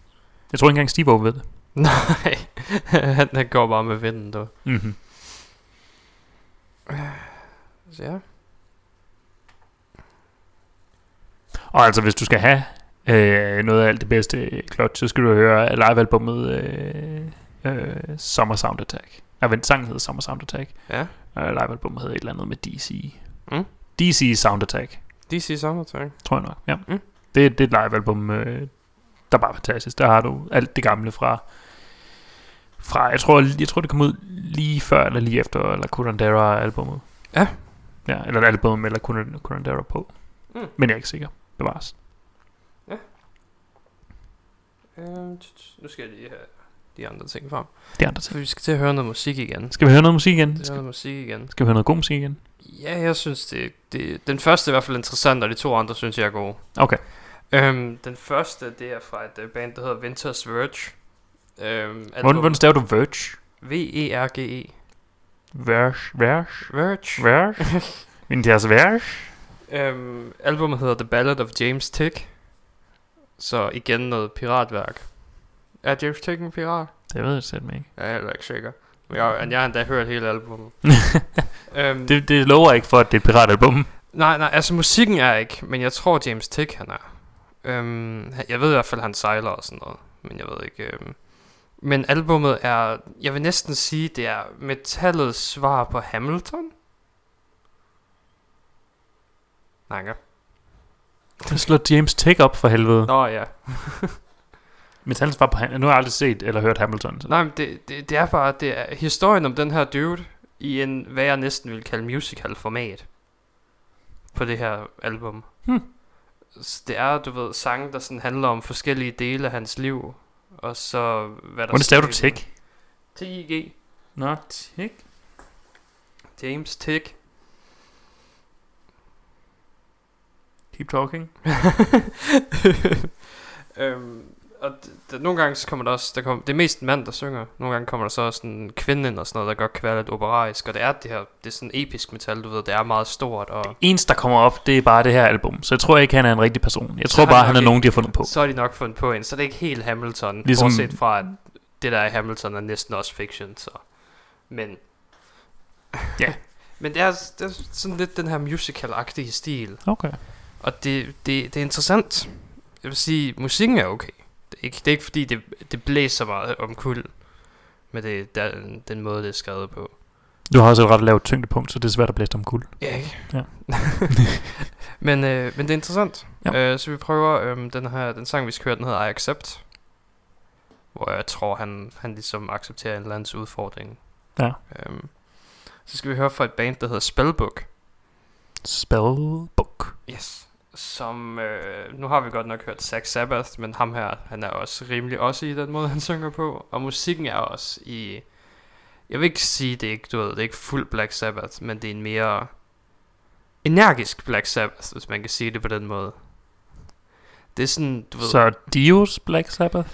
Jeg tror ikke engang Steve ved det. Nej, han, han går bare med vinden der. Mhm. Ja. Og altså hvis du skal have øh, noget af alt det bedste Clutch, så skal du høre livealbummet øh, øh, Summer Sound Attack. Nej, vent, sangen hedder Summer Sound Attack. Ja. Og livealbummet hedder et eller andet med D C mm. D C Sound Attack. D C Sound Attack, tror jeg nok. Ja. Mm. Det, det er et livealbum øh, der er bare fantastisk. Der har du alt det gamle fra Fra jeg tror, jeg tror det kom ud lige før eller lige efter eller Curandera albumet. Ja. Ja, eller et album, eller kun, kun der var på. Mm. Men jeg er ikke sikker. Det var os. Ja. Uh, nu skal jeg lige have de andre ting frem. De andre ting. Vi skal til at høre noget musik igen. Skal vi høre noget musik igen? Skal vi høre noget musik igen? Skal vi høre noget god musik igen? Ja, jeg synes det, det den første er i hvert fald interessant, og de to andre synes jeg er gode. Okay. Um, den første, det er fra et band, der hedder Vinter's Verge. Um, hvordan staver du Verge? V-E-R-G-E. Verge, Verge, Verge, Verge. Min deres Verge. Øhm, albumet hedder The Ballad of James Tick. Så igen noget piratværk. Er James Tick en pirat? Det ved jeg selv ikke. Ja, jeg er ikke sikker. Men jeg, jeg har endda hørt hele albumet. øhm, det, det lover ikke for, at det er et piratalbum. Nej, nej, altså musikken er ikke, men jeg tror James Tick han er. Øhm, jeg ved i hvert fald, han sejler og sådan noget, men jeg ved ikke. Øhm. Men albumet er, jeg vil næsten sige, det er metallets svar på Hamilton. Nanger. Den slår James Tick op for helvede. Nå ja. Metallets svar på Hamilton. Nu har jeg aldrig set eller hørt Hamilton. Så. Nej, men det, det, det er bare det er historien om den her dude i en, hvad jeg næsten vil kalde musical-format. På det her album. Hmm. Det er, du ved, sange, der sådan handler om forskellige dele af hans liv. Og så, hvad der... Hvordan staver du Tick? T I G. Nå, Tick. James Tick. Keep talking. øhm, og d- d- nogle gange så kommer der også... Der kommer, det er mest en mand, der synger. Nogle gange kommer der så sådan en kvinde ind og sådan noget, der godt kan være lidt operarisk. Og det er det her... Det er sådan episk metal, du ved. Det er meget stort. Og det eneste, der kommer op, det er bare det her album. Så jeg tror ikke, han er en rigtig person. Jeg tror bare, han, han er ikke, nogen, de har fundet på. Så er de nok fundet på en. Så det er ikke helt Hamilton. Ligesom, bortset fra, at det der er Hamilton er næsten også fiction. Så. Men... Ja. Men det er, det er sådan lidt den her musical-agtige stil. Okay. Og det, det, det er interessant. Jeg vil sige, musikken er okay. Det er ikke, det er ikke fordi, det, det blæser meget om kul. Men det er den, den måde, det er skrevet på. Du har også et ret lavt tyngdepunkt, så det er svært at blæse om kul. Ja, ikke? Ja. men, øh, men det er interessant. Ja. Øh, så vi prøver øh, den her den sang, vi skal høre, den hedder I Accept. Hvor jeg tror, han, han ligesom accepterer en eller andens udfordring. Ja. Øh, så skal vi høre fra et band, der hedder Spellbook. Spellbook. Yes. Som, øh, nu har vi godt nok hørt Zakk Sabbath, men ham her, han er også rimelig også i den måde, han synger på. Og musikken er også i, jeg vil ikke sige, det er ikke, du ved, det er ikke fuld Black Sabbath, men det er en mere energisk Black Sabbath, hvis man kan sige det på den måde. Det er sådan, du ved. Så Dios Black Sabbath?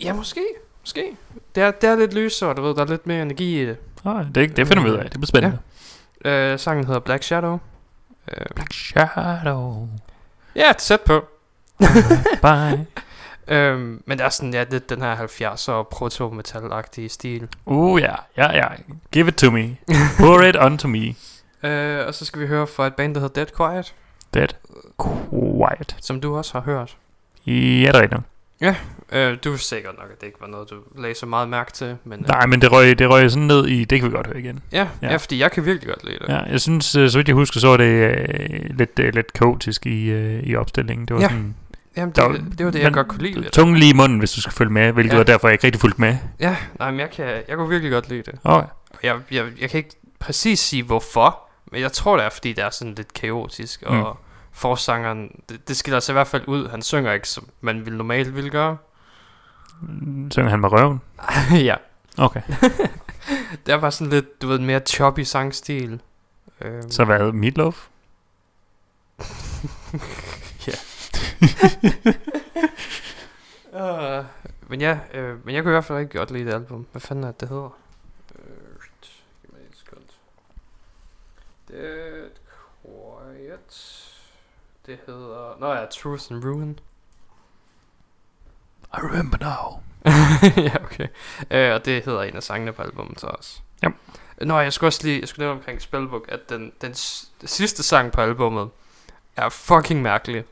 Ja, måske, måske. Det er, det er lidt lysere, du ved, der er lidt mere energi i det. Nej, det, det finder vi ud af, det bliver spændende. Ja. Øh, sangen hedder Black Shadow. Black Shadow. Ja, sæt på. Bye. øhm, men der er sådan, ja, lidt den her halvfjerdser proto-metal-agtige stil. Uh, ja, ja, ja. Give it to me. Pour it on to me. Øh, og så skal vi høre fra et band, der hedder Dead Quiet. Dead Quiet. Som du også har hørt. Ja, det er rigtigt. Ja, øh, du er sikkert nok, at det ikke var noget, du lagde så meget mærke til. Men, øh. Nej, men det røg, det røg sådan ned i, det kan vi godt høre igen. Ja, ja. ja fordi jeg kan virkelig godt lide det. Ja, jeg synes, så vidt jeg husker, så var det øh, lidt, øh, lidt kaotisk i, øh, i opstillingen. Det var ja, sådan, jamen det, var, det, det var det, jeg man, godt kunne lide. Tungen lige i munden, hvis du skal følge med, hvilket ja. var derfor, jeg ikke rigtig fulgte med. Ja, nej, men jeg, kan, jeg kunne virkelig godt lide det. Okay. Jeg, jeg, jeg kan ikke præcis sige, hvorfor, men jeg tror det er, fordi det er sådan lidt kaotisk og... Mm. Forsangeren, det, det skiller sig i hvert fald ud. Han synger ikke, som man vil normalt ville gøre. Synger han med røven? Ja. Okay. Det er bare sådan lidt, du ved, mere choppy sangstil. Så hvad, Meatloaf? Ja. uh, men ja, øh, men jeg kunne i hvert fald ikke godt lide det album. Hvad fanden er det, det hedder? Giv mig et sekund. Dead Quiet. Det hedder... Nå ja, Truth and Ruin. I remember now. Ja, okay. Øh, og det hedder en af sangene på albumet så også. Ja. Nå, jeg skulle også lige... Jeg skulle nævne omkring Spellbook, at den, den s- sidste sang på albumet er fucking mærkelig.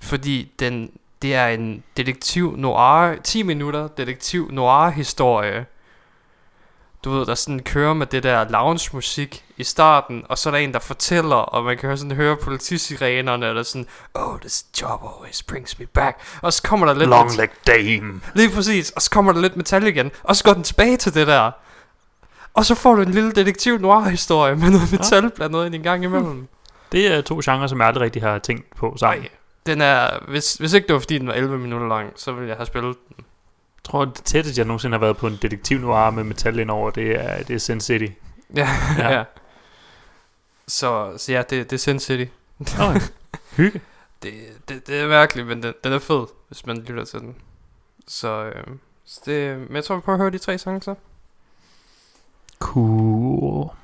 Fordi den, det er en detektiv noir... ti minutter detektiv noir-historie. Du ved, der sådan kører med det der lounge-musik i starten, og så er der en, der fortæller, og man kan sådan høre politisirenerne, og der sådan, oh, this job always brings me back. Og så kommer der lidt... Long leg dame. Lige præcis, og så kommer der lidt metal igen, og så går den tilbage til det der. Og så får du en lille detektiv noir-historie med noget metal, ja, blandet ind en gang imellem. Hmm. Det er to genrer, som jeg aldrig rigtig har tænkt på sammen. Nej, den er... Hvis, hvis ikke det var, fordi den var elleve minutter lang, så ville jeg have spillet den. Jeg tror, det tætteste, jeg nogensinde har været på en detektiv noir med metal indover, det er, det er Sin City. Ja, ja, ja. Så, så ja, det, det er Sin City. Okay. Hygge. Det, det, det er virkelig, men den, den er fed, hvis man lytter til den. Så, øh, så det, men jeg tror, vi prøver at høre de tre sange så. Cool.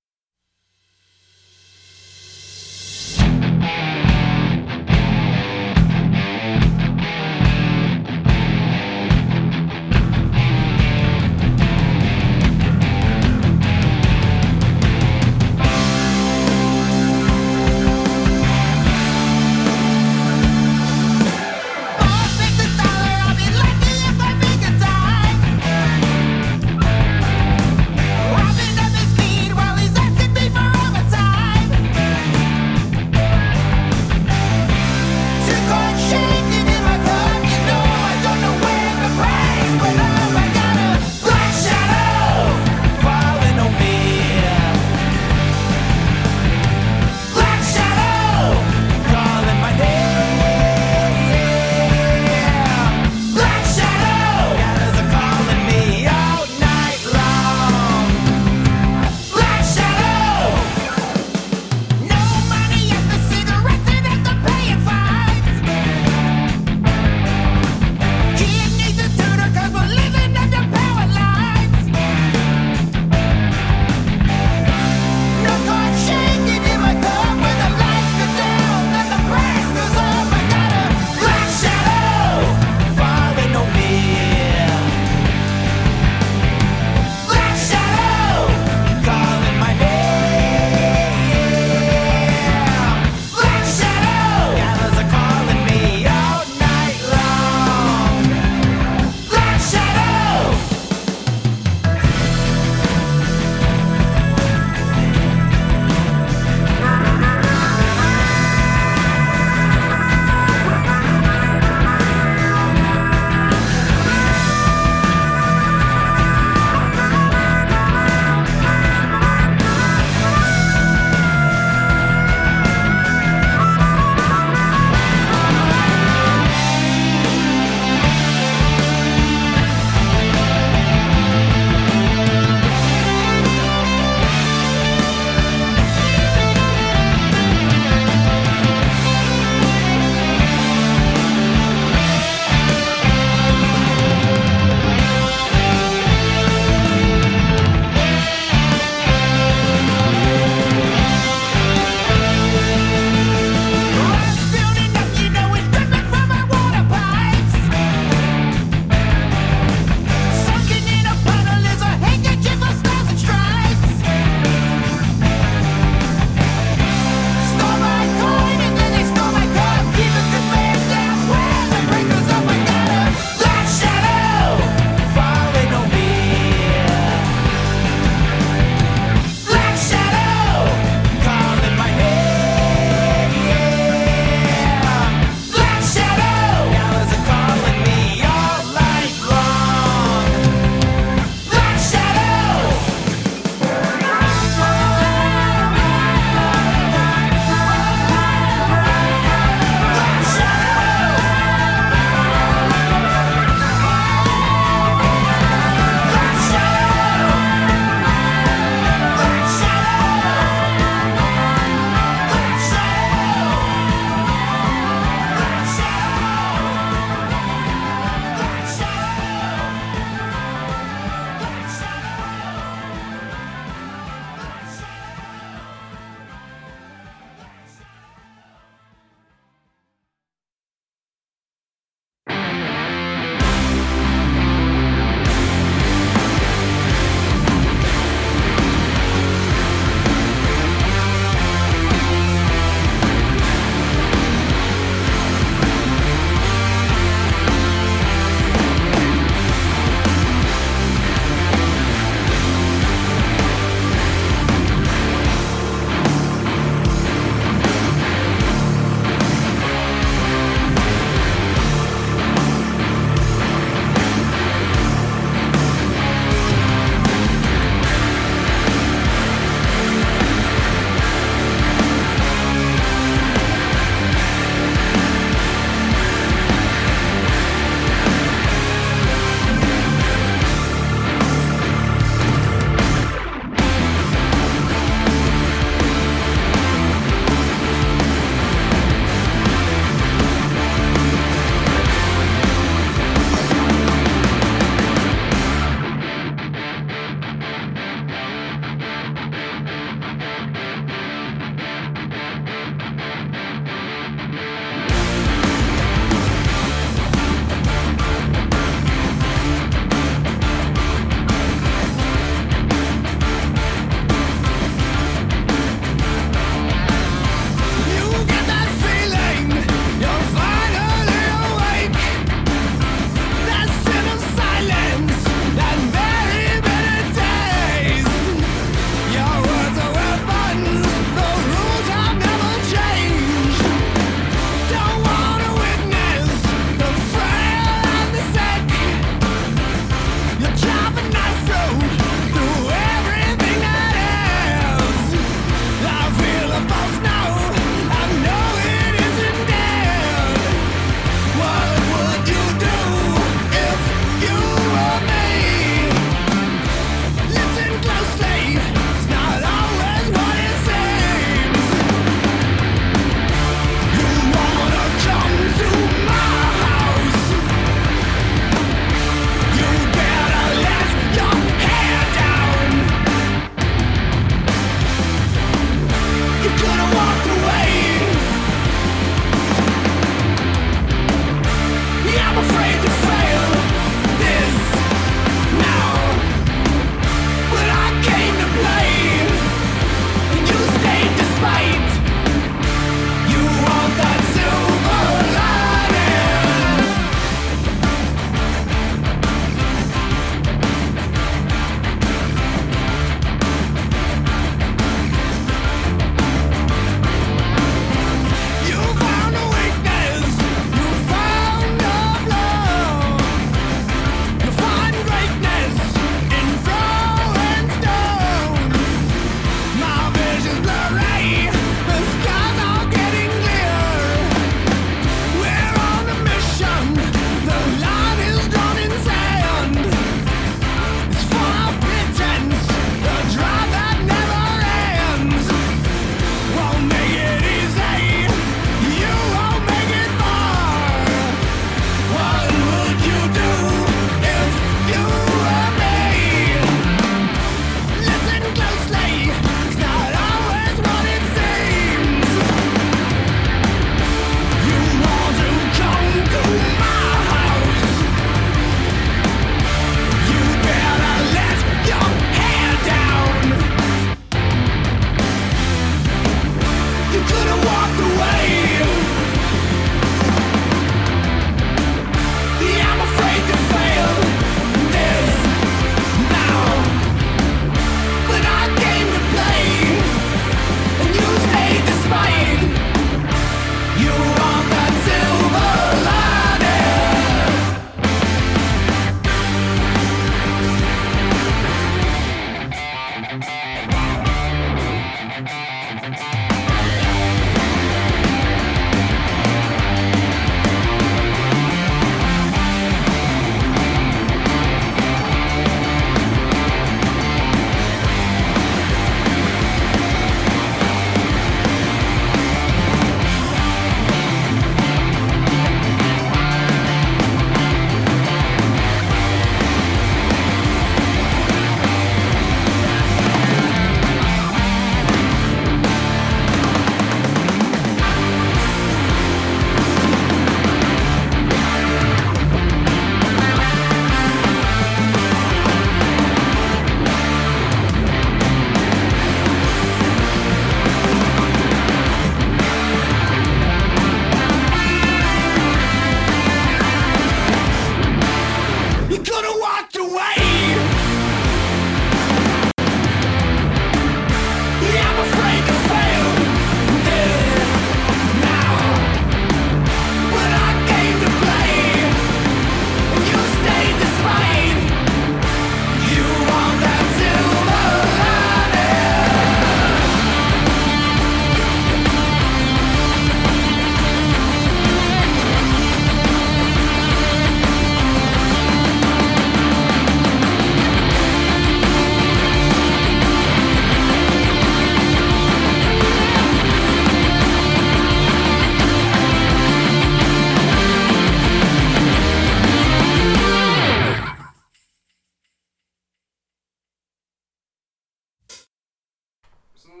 Sådan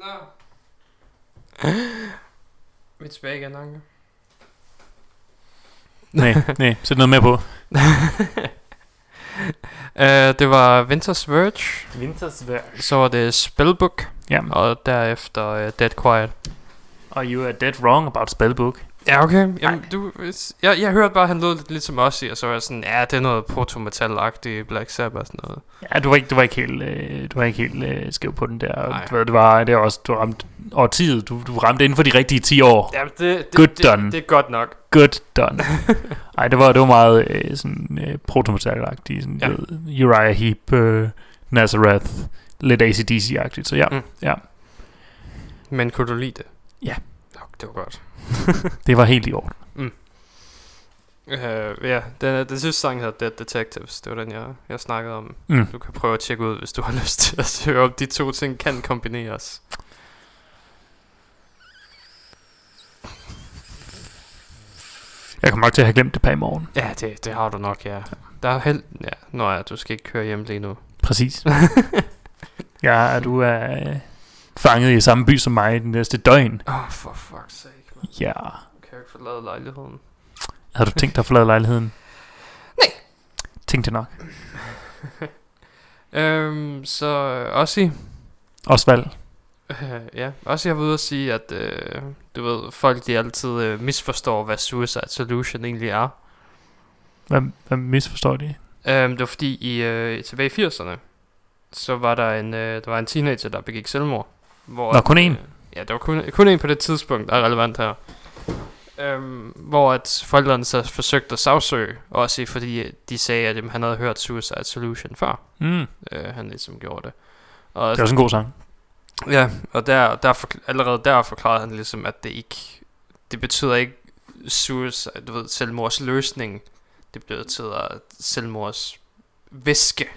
der. Vi er tilbage igen, Anke. Nej, nej, sæt noget mere på. uh, Det var Winter's Verge. Winter's Verge. Så var det Spellbook. Jamen. Og derefter uh, Dead Quiet. Og you are dead wrong about Spellbook. Ja, okay. Jamen, du, jeg, jeg hørte bare, han lød lidt, lidt som Ozzy, og så var jeg sådan, ja, det er noget proto-metal-agtigt Black Sabbath sådan noget. Ja, du var ikke, du var ikke helt, øh, du var ikke helt øh, skæv på den der. Du, det var det var også, du ramte årtiet, du, du ramte inden for de rigtige ti år. Ja, det, det, good det, done. Det, det er godt nok. Good done. Nej, det var, det var meget øh, sådan øh, proto-metal-agtigt, sådan, ja. Ved, Uriah Heep, øh, Nazareth, lidt A C D C-agtigt, så ja, mm. ja. Men kunne du lide det? Ja. Nok, det var godt. Det var helt i orden. Mm. uh, yeah. den, den sidste sang hedder Dead Detectives. Det var den jeg, jeg snakkede om. mm. Du kan prøve at tjekke ud, hvis du har lyst til at høre, om de to ting kan kombineres. Jeg kommer nok til at have glemt det på i morgen. Ja, det, det har du nok, ja, ja. Der er held... ja. Nå ja, du skal ikke køre hjem lige nu. Præcis. Ja, du er øh, fanget i samme by som mig i den næste døgn. Åh, oh, for fuck's sake. Ja. Yeah. Kan jeg ikke forlade lejligheden? Har du tænkt dig at forlade lejligheden? Nej. Tænkte nok. øhm, så Ozzy. Osvald. Øh, ja, Ozzy har været ude at sige, at øh, du ved, folk de altid øh, misforstår, hvad Suicide Solution egentlig er. Hvad, hvad misforstår de? Øhm, det var fordi, i, øh, tilbage i firserne, så var der en, øh, der var en teenager, der begik selvmord. Hvor Nå, kun én? Øh, Ja, det var kun, kun en på det tidspunkt, der er relevant her. Øhm, hvor at forældrene så forsøgte at sagsøge Ozzy, fordi de sagde, at jamen, han havde hørt Suicide Solution før. Mm. Øh, han ligesom gjorde det. Og det var også en god sang. Ja, og der, der for, allerede der forklarede han ligesom, at det ikke... Det betyder ikke suicide, du ved, selvmordsløsning. Det betyder selvmordsvæske.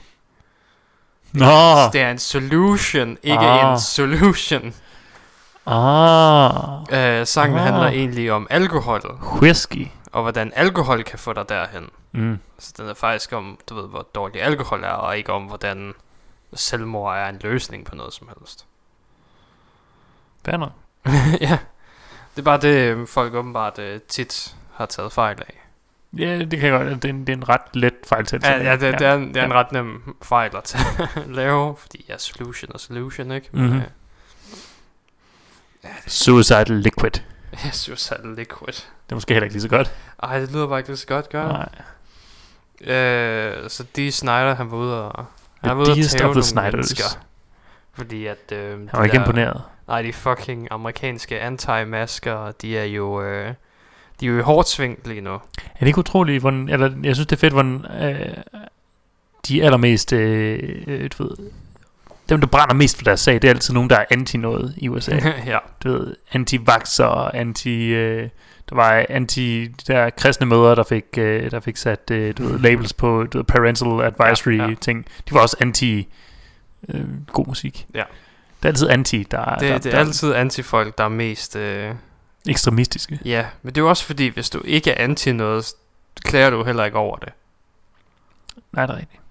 Nå! Det er en solution, ikke ah. en solution. Ah. Øh, sangen ah. handler egentlig om alkohol. Whisky. Og hvordan alkohol kan få dig derhen. Mm. Så den er faktisk om, du ved, hvor dårlig alkohol er, og ikke om, hvordan selvmord er en løsning på noget som helst. Banner. Ja. Det er bare det, folk åbenbart uh, tit har taget fejl af. Ja, det kan godt. Det er en, det er en ret let fejl til. Ja, ja, det, ja. det er, en, det er ja. en ret nem fejl at lave. Fordi ja, solution og solution, ikke? Mm-hmm. Men, uh, Suicidal Liquid. Ja, Suicidal Liquid. Det er måske heller ikke lige så godt. Ej, det lyder bare ikke lige så godt, gør det? Nej. Øh, så Dee Snyder, han var ude og... Han var ude og tæve nogle mennesker. Fordi at... Øh, han var de ikke der, imponeret. Nej, de fucking amerikanske anti-masker, de er jo... Øh, de er jo i hårdt sving lige nu. Er det ikke utroligt, hvordan... Eller, jeg synes, det er fedt, hvordan... Øh, de allermest... Øh, øh, du ved... Dem, der brænder mest for deres sag, det er altid nogen, der er anti-noget i U S A. Ja. Du ved, anti-vaxxer, anti... Øh, der var anti... De der kristne mødre, der fik, øh, der fik sat øh, du ved, labels på du ved, parental advisory ja, ja. ting. De var også anti... Øh, god musik. Ja. Det er altid anti, der... Det, der, det er der, altid anti-folk, der er mest... Øh, ekstremistiske. Ja, men det er jo også fordi, hvis du ikke er anti-noget, klager du heller ikke over det. Nej, det er rigtigt.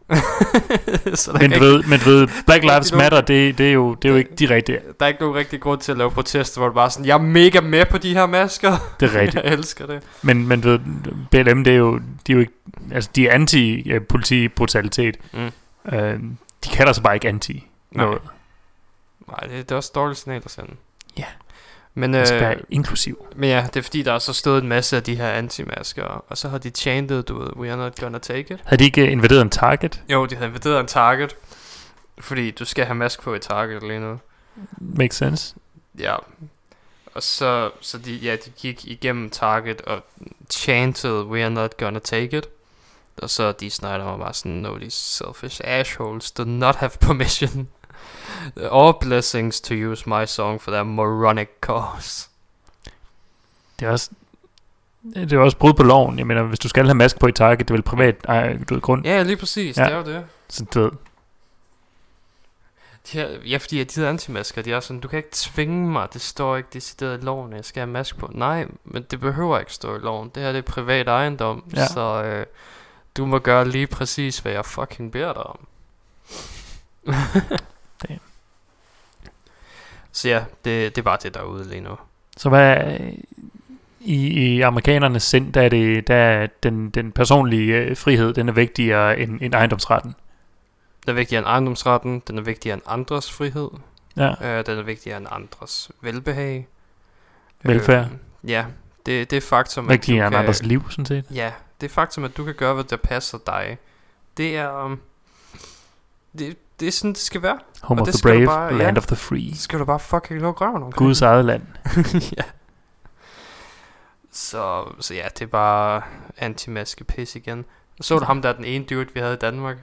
men, du ved, men du ved Black Lives Matter, det, det, er jo, det er jo ikke direkte. Der er ikke nogen rigtig grund til at lave protester, hvor du bare sådan, jeg er mega med på de her masker. Det er rigtigt. Jeg elsker det. Men, men du ved, B L M, det er jo, de er jo ikke, altså de er anti-politi-brutalitet. mm. øh, De kalder sig bare ikke anti. Nej, noget. Nej, det, det er også dårligt signal at sende. Ja, men, øh, være inklusiv. Men ja, det er fordi der er så stået en masse af de her antimasker, og så har de chanted, du ved, we are not gonna take it. Har de ikke invaderet en target? Jo, de har invaderet en target, fordi du skal have mask på i target lige nu. Makes sense. Ja. Og så, så de, ja, de gik igennem target og chanted, we are not gonna take it. Og så de snakker mig bare sådan, no, these selfish assholes do not have permission. All blessings to use my song for their moronic cause. Det er også, det er også brud på loven. Jeg mener, hvis du skal have mask på i target, det er vel privat ej, du ved, grund. Ja, lige præcis, ja. Det er jo det. Så du ved de her, ja, fordi de her antimasker, de er sådan, du kan ikke tvinge mig, det står ikke decideret i loven, jeg skal have mask på. Nej, men det behøver ikke stå i loven. Det her det er privat ejendom, ja. Så øh, du må gøre lige præcis, hvad jeg fucking beder dig om. Så ja, det, det er bare det, der er ude lige nu. Så hvad i, i amerikanernes sind, der er, det, der er den, den personlige frihed, den er vigtigere end, end ejendomsretten? Den er vigtigere end ejendomsretten, den er vigtigere end andres frihed, ja. øh, den er vigtigere end andres velbehag. Velfærd? Øh, ja, det, det er faktum, at vigtigere end andres liv, sådan set? Ja, det er faktum, at du kan gøre, hvad der passer dig. Det er... Det, det er sådan, det skal være. Home og of the brave, bare, land ja, of the free. Det skal du bare fucking lukke røven omkring. Guds eget land. Ja. Så, så ja, det er bare anti-maske pis igen. Så du ham der, den ene dude, vi havde i Danmark?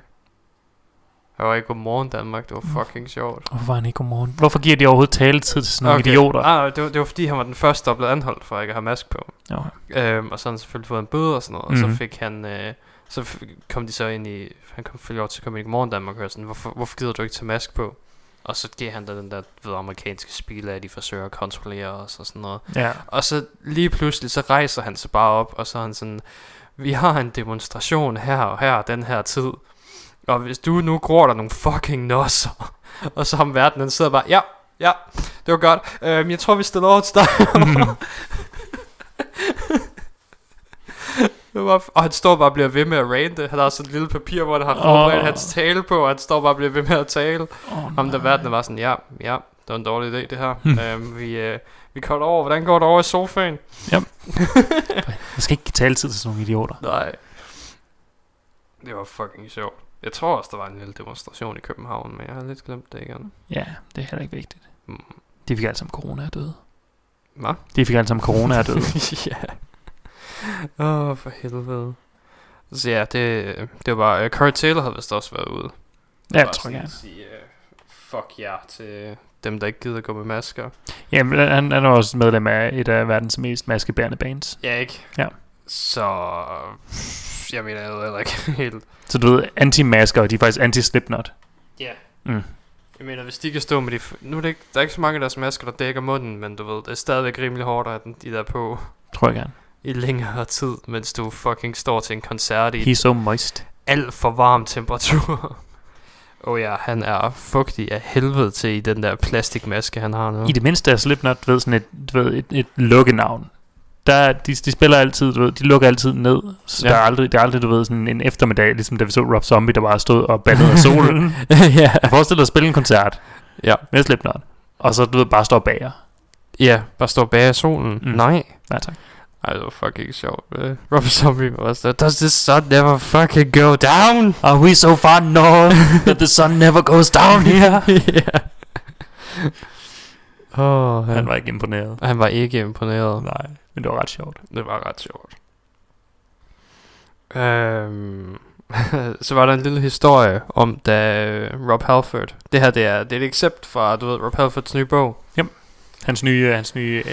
Det var ikke Godmorgen Danmark, det var fucking sjovt. Hvorfor var han ikke Godmorgen? Hvorfor giver de overhovedet taletid til sådan nogle okay. idioter? Ah, det, var, det var fordi han var den første, der blev anholdt for at ikke have maske på. Okay. øhm, Og så har han selvfølgelig fået en bøde og sådan noget. Mm-hmm. Og så fik han... Øh, så f- kom de så ind i... Han kom for lov til at komme ind i Godmorgen Danmark og sådan, hvorfor, hvorfor gider du ikke tage maske på? Og så giver han da den der ved, amerikanske spil af, de forsøger at kontrollere os og sådan noget. Ja. Og så lige pludselig, så rejser han sig bare op, og så er han sådan... Vi har en demonstration her og her den her tid. Og hvis du nu gror der nogle fucking nosser, og så om verden, den sidder bare, ja, ja, det var godt. Øhm, jeg tror, vi stiller over til dig. Mm. Var, og han står bare og bliver ved med at rante. Han har sådan et lille papir, hvor han har forberedt oh. hans tale på, og han står bare og bliver ved med at tale. Oh, om der verden var sådan, ja, ja, det var en dårlig idé, det her. øhm, vi øh, vi kolder over, hvordan går det over i sofaen? Yep. Jeg skal ikke give taletid til sådan nogle idioter. Nej. Det var fucking sjovt. Jeg tror også, der var en lille demonstration i København, men jeg har lidt glemt det igen. Ja, det er heller ikke vigtigt. Mm. De fik alle sammen corona er døde. Hvad? De fik alle sammen corona er døde. Ja. Åh, oh, for helvede. Så ja, det, det var bare... Uh, Corey Taylor havde vist også været ude. Ja, jeg tror jeg. Sige, uh, fuck ja yeah, til dem, der ikke gider gå med masker. Jamen, han, han er også medlem af et af verdens mest maskebærende bands. Ja, ikke? Ja. Så... Jeg mener, jeg ved heller ikke helt. Så du ved, anti-masker, de er faktisk anti-Slipknot. Ja. Yeah. Mm. Jeg mener, hvis de kan stå med de... F- nu er det ikke, der er ikke så mange af deres masker, der dækker munden, men du ved, det er stadigvæk rimelig hårdt, at de der på... Tror jeg gerne. I længere tid, mens du fucking står til en koncert i... He's so moist. Alt for varm temperatur. Åh oh ja, han er fugtig af helvede til i den der plastikmaske, han har nu. I det mindste er Slipknot, du ved, sådan et, ved, et, et lukkenavn. Der, de, de spiller altid, du ved, de lukker altid ned. Så ja. der, er aldrig, der er aldrig, du ved, sådan en eftermiddag, ligesom da vi så Rob Zombie, der bare stod og bandede af solen. Ja. Jeg forestiller dig at spille en koncert ja. med Slipknot. Og så, du ved, bare står bager. Ja, bare står bager af solen. Mm. Nej. Nej, tak. Ej, det var fucking sjovt. Uh, Rob Zombie var også der. Does the sun never fucking go down? Are we so far north that the sun never goes down here? Yeah. Oh, han, han var ikke imponeret. Han var ikke imponeret. Nej, men det var ret sjovt. Det var ret sjovt. Um, så var der en lille historie om, da Rob Halford... Det her, det er, det er et eksempel fra, du ved, Rob Halfords nye bog. Yep. Hans nye, hans nye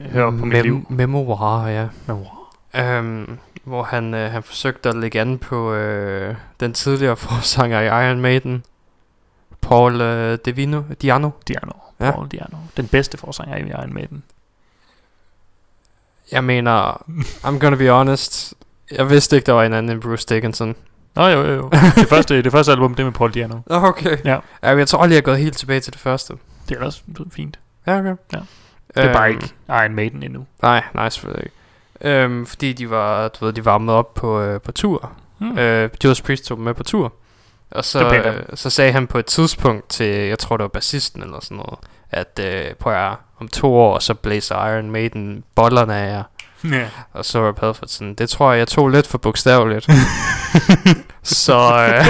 øh, Hør på mit Mem- liv. Memoir, ja. Memoir. Øhm, hvor han, øh, han forsøgte at lægge an på øh, den tidligere forsanger i Iron Maiden. Paul øh, Divino, Diano. Diano. Ja. Paul Diano. Den bedste forsanger i Iron Maiden. Jeg mener, I'm gonna be honest. Jeg vidste ikke, der var en anden end Bruce Dickinson. Nå jo, jo, jo. Det første, det første album, det er med Paul Diano. Okay. Ja. Ja, jeg tror aldrig, jeg er gået helt tilbage til det første. Det er også fint. Ja, okay. Ja. Det er øhm, bare ikke Iron Maiden endnu. Nej, nej, selvfølgelig ikke. Øhm, fordi de var, du ved, de varmede op på, øh, på tur. Hmm. Øh, Judas Priest tog dem med på tur. Og så, øh, så sagde han på et tidspunkt til, jeg tror det var bassisten eller sådan noget, at øh, prøv at om to år, så blæser Iron Maiden bollerne af jer. Yeah. Og så var Padford sådan, det tror jeg, jeg tog lidt for bogstaveligt. så... Øh,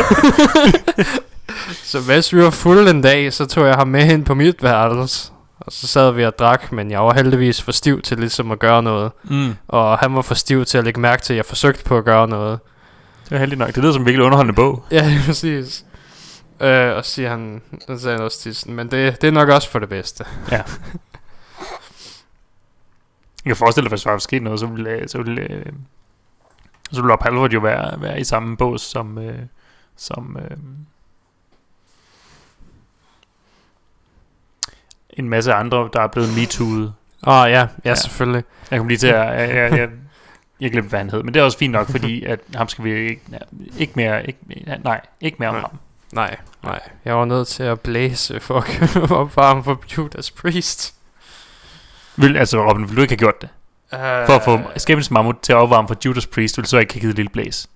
så hvis vi var fulde en dag, så tog jeg ham med hen på mit værelse. Og så sad vi og drak, men jeg var heldigvis for stiv til ligesom at gøre noget. Mm. Og han var for stiv til at lægge mærke til, at jeg forsøgte på at gøre noget. Det er heldigt nok. Det lyder som en virkelig underholdende bog. Ja, præcis. Øh, og siger han, så sagde han også til sådan, men det, det er nok også for det bedste. Ja. Jeg kan forestille dig, hvis der var sket noget, så ville, så ville, så ville, så ville Rob Halford jo være, være i samme bås som... Øh, som øh, en masse andre, der er blevet MeToo'et. Åh oh, ja, ja, ja, selvfølgelig. Jeg kom lige til at... Jeg, jeg, jeg, jeg glemte, hvad han hed. Men det er også fint nok, fordi at ham skal vi ikke... Ikke mere... Ikke, nej, ikke mere om ham. Nej, nej. Jeg var nødt til at blæse for at købe opvarme for Judas Priest. Vil, altså Robin, ville du ikke have gjort det? Uh, for at få Skæbnens Mammut til at opvarme for Judas Priest, ville du så ikke have givet et lille blæs?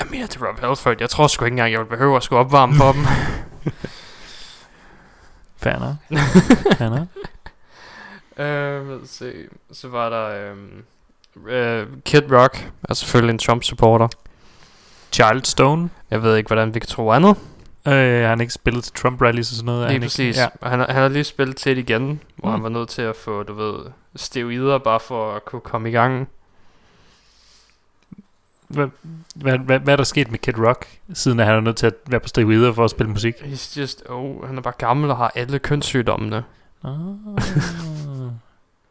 Jeg mener, det er Rob Halford. Jeg tror sgu ikke engang, jeg ville behøve at skulle opvarme for dem. Fair nok. Fair nok. Uh, let's see. Så var der... Um, uh, Kid Rock er selvfølgelig en Trump-supporter. Child Stone. Jeg ved ikke, hvordan vi kan tro andet. Øh, han har ikke spillet til Trump-rallies og sådan noget. Lige præcis. Ja. Han, han har lige spillet til det igen, hvor mm. han var nødt til at få, du ved, steroider, bare for at kunne komme i gang. Hvad, hvad, hvad, hvad er der sket med Kid Rock, siden at han er nødt til at være på steroider for at spille musik? He's just, oh, han er bare gammel og har alle kønssygdommene. Ah.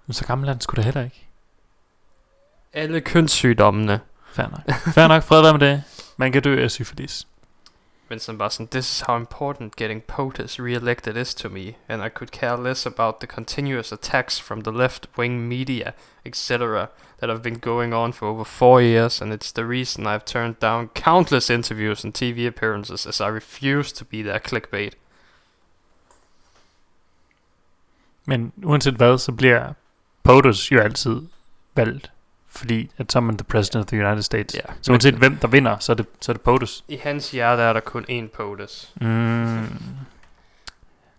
Men så gammel er han sgu da heller ikke. Alle kønssygdommene. Fair nok. Fair nok, fred være med det. Man kan dø af syfilis. Men sådan bare sådan, this is how important getting POTUS re-elected is to me, and I could care less about the continuous attacks from the left-wing media, et cetera that have been going on for over four years, and it's the reason I've turned down countless interviews and T V appearances, as I refuse to be their clickbait. Men uanset hvad, så bliver POTUS jo altid valgt. Fordi at så er man the president of the United States. Yeah. Så uanset hvem der vinder, så er det, så er det POTUS. I hans hjerte er der kun én POTUS. Mm.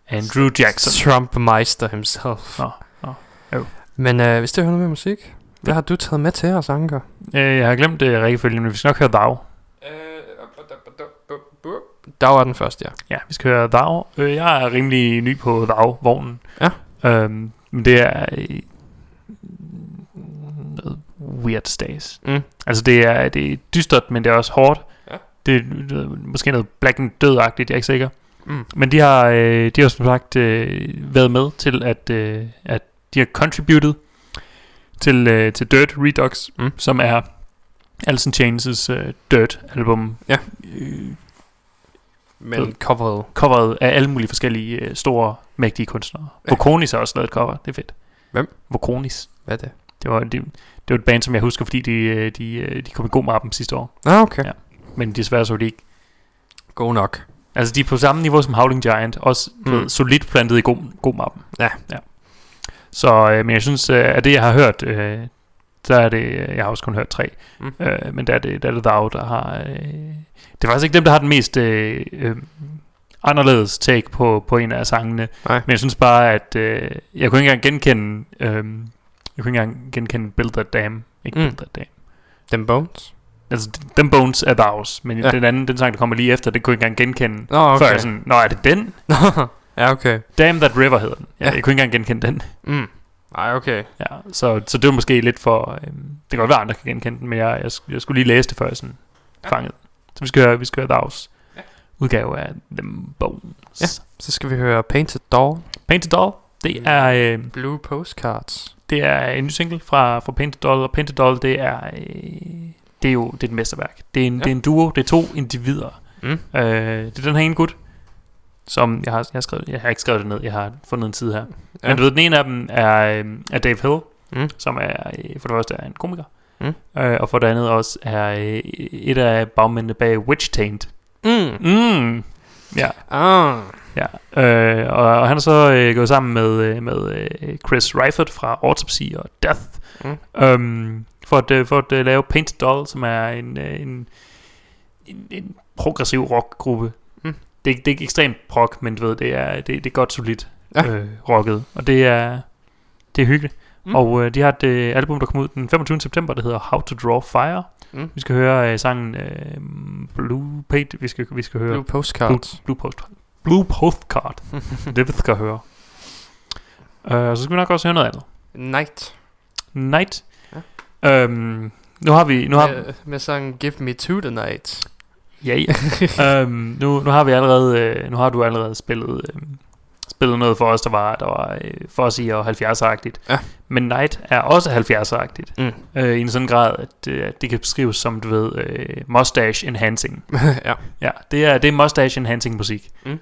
Andrew Jackson. Trump-meister himself. Oh, oh. Oh. Men øh, hvis det hører noget med musik, hvad har du taget med til os, Anker? Øh, jeg har glemt det rækkefølgen, men vi skal nok høre Thou. Thou er den første, ja. Ja, vi skal høre Thou. Jeg er rimelig ny på Thou-vognen. Ja. Øhm, men det er... Øh, weird stays. Mm. Altså det er, det er dystert, men det er også hårdt. Ja. Det er måske noget Black and Død-agtigt, jeg er ikke sikker. Mm. Men de har, øh, de har som sagt øh, været med til at, øh, at de har contributed til, øh, til Dirt Redux, mm. som er Alice in Chains' øh, Dirt album. Ja. Øh, men coveret. Coveret af alle mulige forskellige øh, store, mægtige kunstnere. Ja. Vokonis har også lavet et cover, det er fedt. Hvem? Vokonis. Hvad er det? Det var, det, det var et band, som jeg husker, fordi de, de, de kom i god med dem sidste år. Ah, okay. Ja. Men desværre så var de ikke god nok. Altså, de er på samme niveau som Howling Giant, også mm. solidt plantet i god, god med dem. Ja. Ja. Så, øh, men jeg synes, at det, jeg har hørt, øh, der er det, jeg har også kun hørt tre, mm. øh, men der er det, der er det Thou, der har, øh, det er faktisk ikke dem, der har den mest øh, øh, anderledes take på, på en af sangene. Nej. Men jeg synes bare, at øh, jeg kunne ikke engang genkende... Øh, Jeg kunne ikke engang genkende Build That Dam. Ikke mm. Build That Dam. Them Bones? Altså, Them Bones er Thou's. Men ja. Den anden, den sang, der kommer lige efter, det kunne jeg ikke engang genkende. Nå, okay. Før jeg sådan, nå, er det den? Ja, okay. Damn That River hedder den. Ja, ja. Jeg kunne ikke engang genkende den. Mm. Ej, okay. Ja, så, så det var måske lidt for... Øhm, det kan godt være, andre kan genkende den, men jeg, jeg, jeg skulle lige læse det, før jeg sådan ja. fangede. Så vi skal høre, vi skal høre Thou's ja. udgave af Them Bones. Ja, så skal vi høre Painted Doll. Painted Doll, det er... Øhm, Blue Postcards. Det er en ny single fra, fra Painted Doll, og Painted Doll, det er, det er jo det er et mesterværk. Det er en, ja. det er en duo, det er to individer. Mm. Øh, det er den her ene gut, som jeg har, jeg har skrevet, jeg har ikke skrevet det ned, jeg har fundet en tid her. Ja. Men du ved, den ene af dem er, er Dave Hill, mm. som er for det første er en komiker, mm. øh, og for det andet også er et af bagmændene bag Witch Taint. Mm. Mm. Ja. Ah. Ja, øh, og, og han er så øh, gået sammen med, med øh, Chris Reifert fra Autopsy og Death mm. øhm, for at, øh, for at øh, lave Painted Doll, som er en, øh, en, en, en progressiv rockgruppe. Mm. Det, det er ikke ekstremt rock, men du ved, det er, det, det er godt solidt ja. øh, rocket, og det er, det er hyggeligt. Mm. Og øh, de har et øh, album, der kom ud den femogtyvende september, der hedder How to Draw Fire. Mm. Vi skal høre øh, sangen øh, Blue Paint, vi skal, vi skal høre Blue Postcards. Blue, Blue Postcards. Blue Postcard. Det vi skal høre. uh, Så skal vi nok også høre noget andet. Night Night ja. øhm, Nu har vi nu har med, med sangen Give Me To The Night. Ja yeah. øhm, nu, nu har vi allerede Nu har du allerede spillet øh, Spillet noget for os, der var, der var øh, Fossi og halvfjerdseragtigt ja. Men Night er også halvfjerdseragtigt mm. øh, i en sådan grad, at øh, det kan beskrives som, du ved, øh, mustache enhancing. ja. ja Det er, det er mustache enhancing musik. Mm.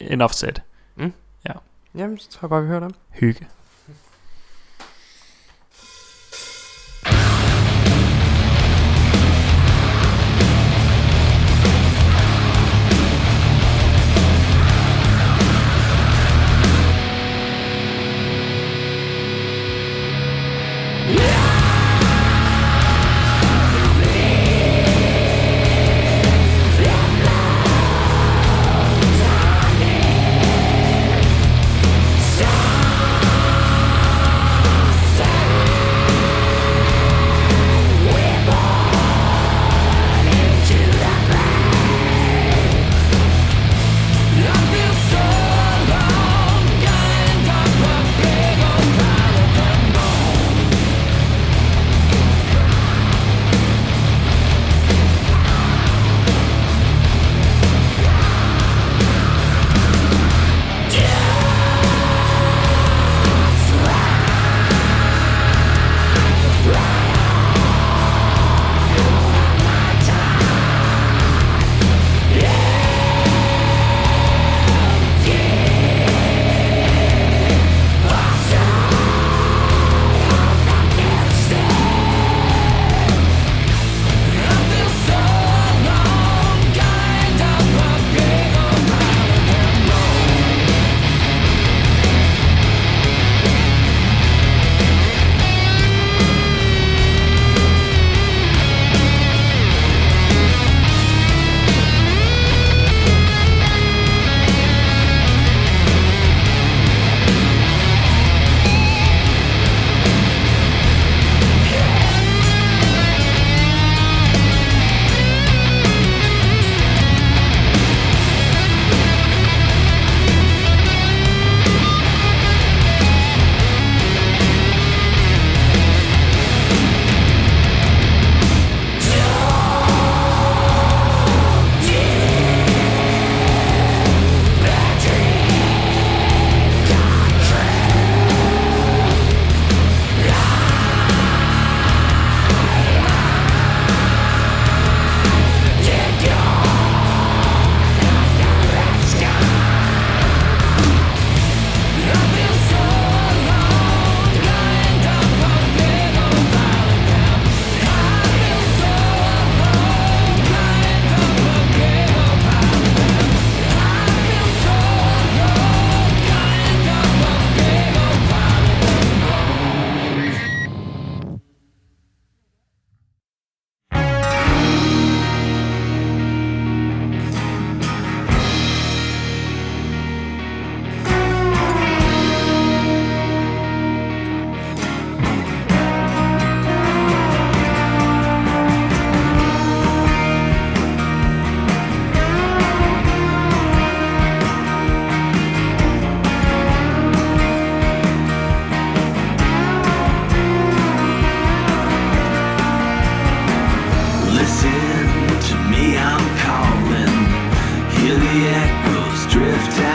En offset. Mm. Ja. Jamen, så tror jeg bare, vi hører dem. Hygge.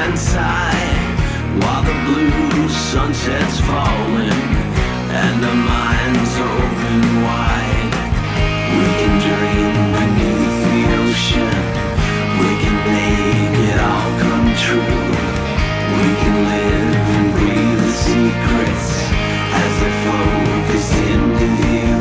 hindsight, while the blue sunset's falling and the mind's open wide. We can dream beneath the ocean, we can make it all come true. We can live and breathe the secrets as they focus into view.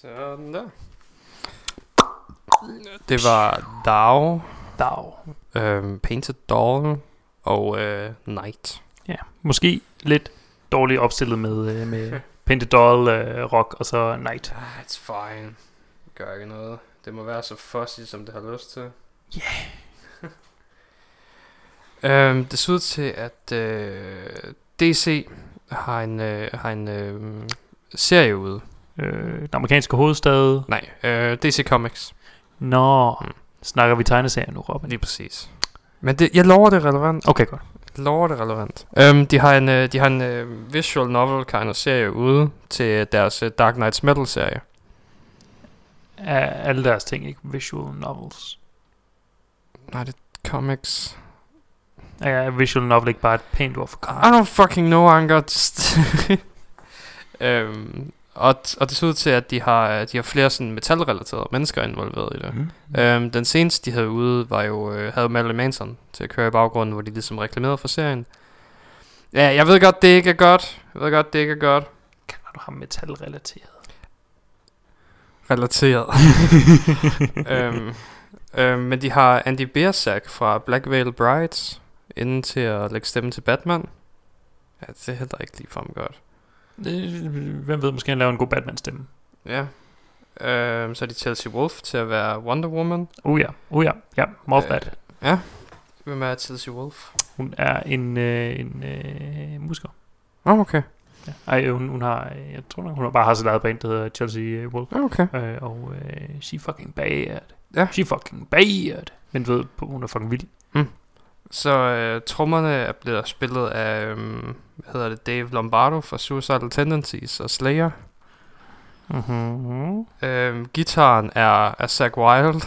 Sådan der. Det var Thou, Thou. Øhm, Painted Doll og øh, Night. Ja, måske lidt dårligt opstillet med, øh, med Painted Doll, øh, Rock og så Night. Ah, it's fine. Gør ikke noget. Det må være så fussy, som det har lyst til. Ja. Yeah. øhm, det ser ud til, at øh, D C har en, øh, har en øh, serie ude. Øh, den amerikanske hovedstad. Nej, øh, D C Comics. Nå, hmm. snakker vi tegneserier nu, Robin? Lige præcis. Men det, jeg lover det relevant. Okay, godt. Jeg lover det relevant. Øhm, de har en, de har en uh, visual novel kind of serie ude til deres uh, Dark Knights Metal-serie. Er alle deres ting ikke visual novels? Nej, det er comics. Er visual novel ikke bare et pænt ord for comics? I don't fucking know, Anker. Just øhm... Og, og det ser ud til, at de har, de har flere sådan metalrelaterede mennesker involveret i det. Mm. Øhm, den seneste, de havde ude, var jo, øh, havde Marilyn Manson til at køre i baggrunden, hvor de ligesom reklamerede for serien. Ja, jeg ved godt, det ikke er godt. Jeg ved godt, det ikke er godt. Kan du have metalrelateret? Relateret. øhm, øhm, men de har Andy Birzak fra Black Veil Brides inden til at lægge stemme til Batman. Ja, det er heller ikke ligefrem godt. Hvem ved, måske han laver en god Batman-stemme. Ja. øhm, Så er de Chelsea Wolfe til at være Wonder Woman. Uh ja, uh ja, ja, Mothbat. øh, Ja, hvem er Chelsea Wolfe? Hun er en, øh, en øh, musiker. Åh, oh, okay, ja. Ej, hun, hun har, jeg tror nok, hun har bare har så lavet band, der hedder Chelsea Wolfe. Okay. øh, Og øh, she fucking bad. Ja. She fucking bad. Men ved, hun er fucking vild. Mm. Så øh, trommerne er blevet spillet af, øhm, hvad hedder det, Dave Lombardo fra Suicidal Tendencies og Slayer. Mm-hmm. øhm, Guitaren er, er Zakk Wylde.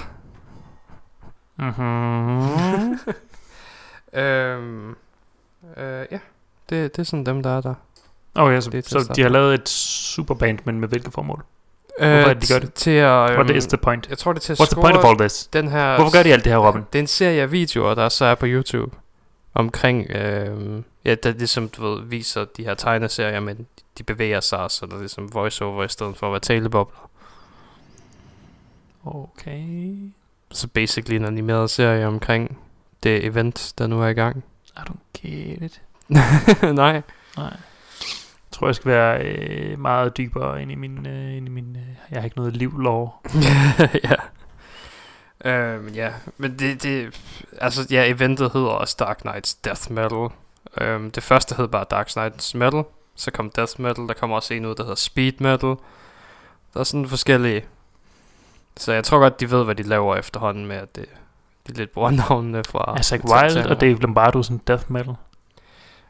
Mm-hmm. øhm, øh, ja, det, det er sådan dem, der er der. Okay, så, det, så de har lavet et superband, men med hvilket formål? Hvorfor er det, de gør det? Til at, what is the point? Jeg tror, det er til at What's score the point of all this? Den her, hvorfor gør de alt det her, Robin? Det er en serie af videoer, der så er på YouTube omkring, øh, ja, der ligesom, du ved, viser de her tegneserier, men de bevæger sig, så der er ligesom voiceover i stedet for at være talebobler. Okay. Så basically en animeret serie omkring det event, der nu er i gang. I don't get it. Nej. Nej. Jeg tror, jeg skal være øh, meget dybere ind i min... Øh, ind i min øh, jeg har ikke noget livlov. Ja. Øhm, ja. Men det... det altså, ja, eventet hedder også Dark Knights Death Metal. Øhm, det første hed bare Dark Knights Metal. Så kom Death Metal. Der kommer også en ud, der hedder Speed Metal. Der er sådan forskellige... Så jeg tror godt, de ved, hvad de laver efterhånden med, at det, de lidt bruger navnene fra... Er Zakk Wylde og Dave Lombardo sådan Death Metal?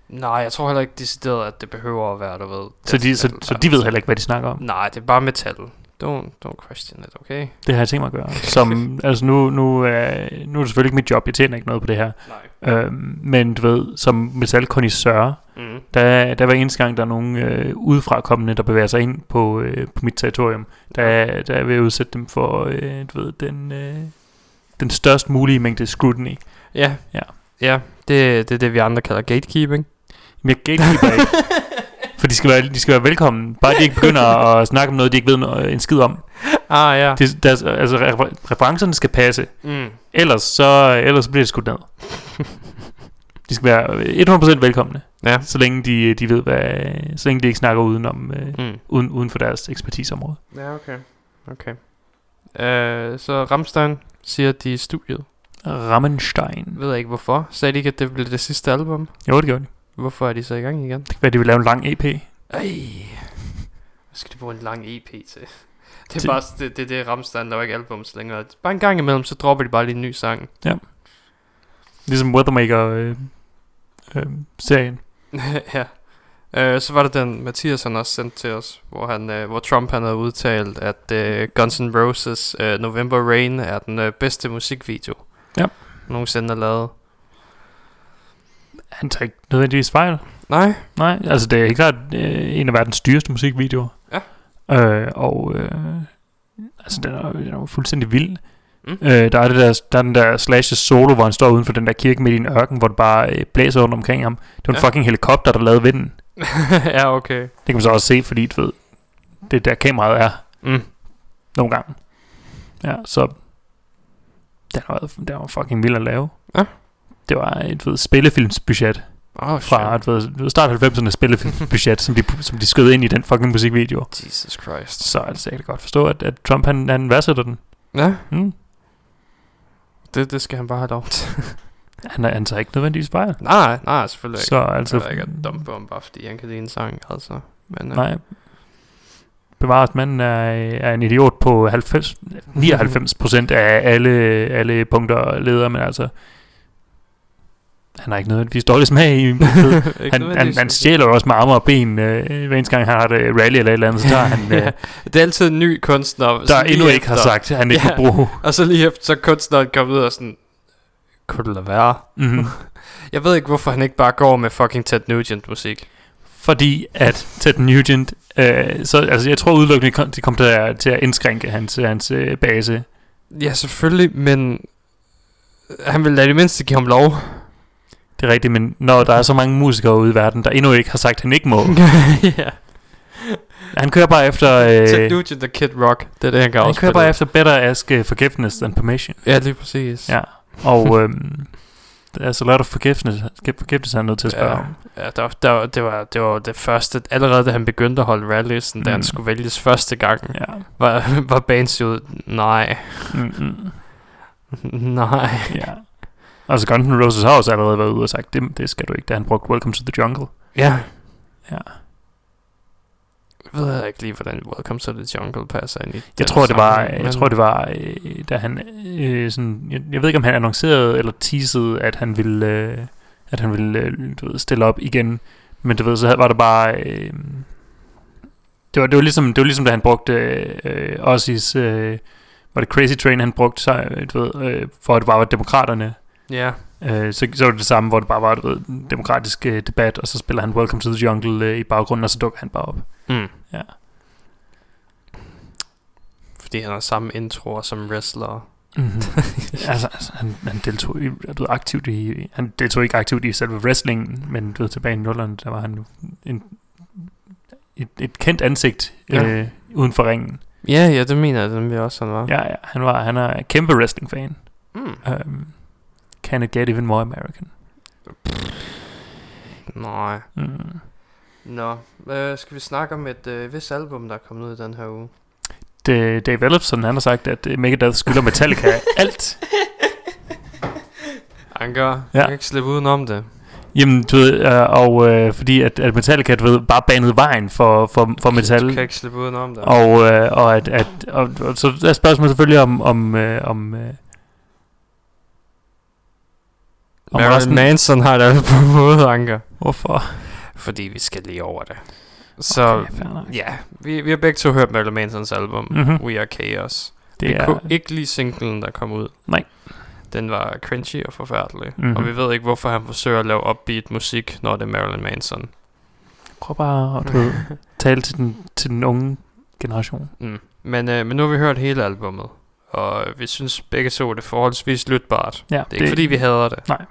Nej, jeg tror heller ikke decideret, at det behøver at være, du ved. Så de, så, så de ved heller ikke, hvad de snakker om? Nej, det er bare metal. Don't, don't question it, okay? Det har jeg tænkt mig at gøre. Som, altså nu, nu, er, nu er det selvfølgelig ikke mit job, jeg tjener ikke noget på det her. Nej. Øhm, men du ved, som metalkonnoisseur, mm. der, der var eneste gang, der er nogen øh, udefrakommende, der bevæger sig ind på, øh, på mit territorium. Der, der vil jeg udsætte dem for, øh, du ved, den, øh, den størst mulige mængde scrutiny. Ja, ja. ja. Det, det er det, vi andre kalder gatekeeping. Jeg gatekeeper ikke. For de skal være, de skal være velkommen. Bare de ikke begynder at snakke om noget, de ikke ved noget, en skid om. Ah ja. De, deres, altså refer- referencerne skal passe. Mm. Ellers så ellers bliver det skudt ned. De skal være hundrede procent velkomne. Ja. Så længe de de ved hvad, så længe de ikke snakker udenom mm. øh, uden uden for deres ekspertiseområde. Ja, okay. Okay. Øh, så Rammstein siger at de er studiet. Rammstein. Ved jeg ikke hvorfor. Sagde de ikke at det blev det sidste album? Jo, det gjorde de. Hvorfor er de så i gang igen? Det kan være, de vil lave en lang E P. Ej. Hvad skal de bruge en lang E P til? Det er til... bare det, det, det Rammstein, der var ikke albums længere. Bare en gang imellem, så dropper de bare lige en ny sang. Ja. Ligesom Weathermaker-serien. Øh, øh, ja. Øh, så var det den, Mathias han også sendte til os, hvor, han, øh, hvor Trump han havde udtalt, at øh, Guns N' Roses øh, November Rain er den øh, bedste musikvideo. Ja. Nogensinde har lavet. Han tager ikke nødvendigvis fejl. Nej. Nej, altså det er helt klart øh, en af verdens dyreste musikvideoer. Ja. Øh, og øh, altså den er, den er fuldstændig vild. Mm. Øh, der er det der, der er den der Slash solo, hvor han står uden for den der kirke midt i en ørken, hvor det bare øh, blæser rundt omkring ham. Det var en ja. fucking helikopter, der lavede vinden. Ja, okay. Det kan man så også se, fordi du ved, det der kameraet er. Mm. nogle gange. Ja, så den var, den var fucking vild at lave. Ja. Det var et ved, spillefilmsbudget. Oh, fra et ved, start halvfemserne spillefilmsbudget, som, de, som de skød ind i den fucking musikvideo. Jesus Christ. Så altså, jeg kan godt forstå, at, at Trump han, han værdsætter den. Ja. Mm. Det, det skal han bare have lov til. Han er altså ikke nødvendigvis fejl. Nej, nej, selvfølgelig ikke. Så altså jeg er ikke at dumpe om, bare fordi han kan lide en sang, altså. Men, nej. Bevaret, manden er, er en idiot på halvfems, nioghalvfems procent af alle, alle punkter og ledere, men altså, han har ikke nødvendigvis dårlig smag i. han, han, han stjæler også med arme og ben. Øh, hver eneste gang han har et rally eller et eller andet, så tager han... Øh, ja, det er altid en ny kunstner, der endnu ikke efter, har sagt, at han ikke ja, vil bruge. Og så lige efter, så kunstneren kommer ud og sådan... Kunne det lade være? Mm-hmm. Jeg ved ikke, hvorfor han ikke bare går med fucking Ted Nugent-musik. Fordi at Ted Nugent... Øh, så, altså, jeg tror udelukkende, kom, det kom til at, til at indskrænke hans, hans øh, base. Ja, selvfølgelig, men... Han ville da i det mindste give ham lov... Det er rigtigt, men når der er så mange musikere ude i verden, der endnu ikke har sagt, at han ikke må. Ja. Han kører bare efter... Øh, Ted Nugent og Kid Rock, det er det, han gør. Han kører bare det. Efter better ask uh, forgiveness than permission. Ja, lige præcis. Ja, og øhm, der er så lot of forgiveness, forgiveness han er nødt til at spørge om. Ja, ja der, der, det, var, det var det første, allerede da han begyndte at holde rallies, mm. da han skulle vælges første gang, ja. var, var bands ud, nej. Mm-mm. Nej. Ja. Altså Guns N' Roses har også allerede været ude og sagt, det, det skal du ikke, da han brugte Welcome to the Jungle. Ja. Ja. Jeg ved ikke lige, hvordan Welcome to the Jungle passer ind i... Jeg tror, det var, jeg tror, det var, øh, da han øh, sådan... Jeg, jeg ved ikke, om han annoncerede eller teasede, at han ville, øh, at han ville øh, du ved, stille op igen. Men du ved, så var det bare... Øh, det, var, det, var ligesom, det var ligesom, da han brugte øh, Ozzy's... Øh, var det Crazy Train, han brugte så, du ved, øh, for at det bare var demokraterne... Ja. Yeah. Øh, så, så var det det samme, hvor det bare var en demokratisk øh, debat, og så spiller han Welcome to the Jungle øh, i baggrunden, og så dukker han bare op. Mm. Ja. Fordi han har samme introer som wrestler. Mm-hmm. altså, altså han, han deltog i, du ved, aktivt i, han deltog ikke aktivt i selve wrestlingen, men du ved, tilbage i nullerne, der var han en, et, et kendt ansigt øh, yeah. uden for ringen. Ja, yeah, ja, yeah, det mener jeg, det også han var. Ja, ja, han var, han er kæmpe wrestling-fan. Mm. Øhm, Can it get even more American? Nej. Mm. Nå, øh, skal vi snakke om et øh, vis album, der er kommet ud i den her uge? Det, Dave Ellefson, han har sagt, at uh, Megadeth skylder Metallica alt. Han gør. Ja. Jeg kan ikke slippe udenom det. Jamen, du ved, øh, og øh, fordi at, at Metallica, du ved, bare banede vejen for, for, for metal. Du kan ikke slippe udenom det. Og, øh, og, at, at, og, og så er spørgsmålet selvfølgelig om... om, øh, om øh, Marilyn Manson har det på måde, Anker. Hvorfor? Fordi vi skal lige over det. Så okay, ja, vi, vi har begge to hørt Marilyn Mansons album, mm-hmm. We Are Chaos. Det vi er... kunne ikke lide singlen, der kom ud. Nej. Den var cringy og forfærdelig, mm-hmm. og vi ved ikke, hvorfor han forsøger at lave upbeat musik, når det er Marilyn Manson. Prøv bare at du, tale til den, til den unge generation. Mm. Men, øh, men nu har vi hørt hele albummet, og vi synes begge to, det er forholdsvis lytbart. Ja, det er det... ikke fordi, vi hader det. Nej.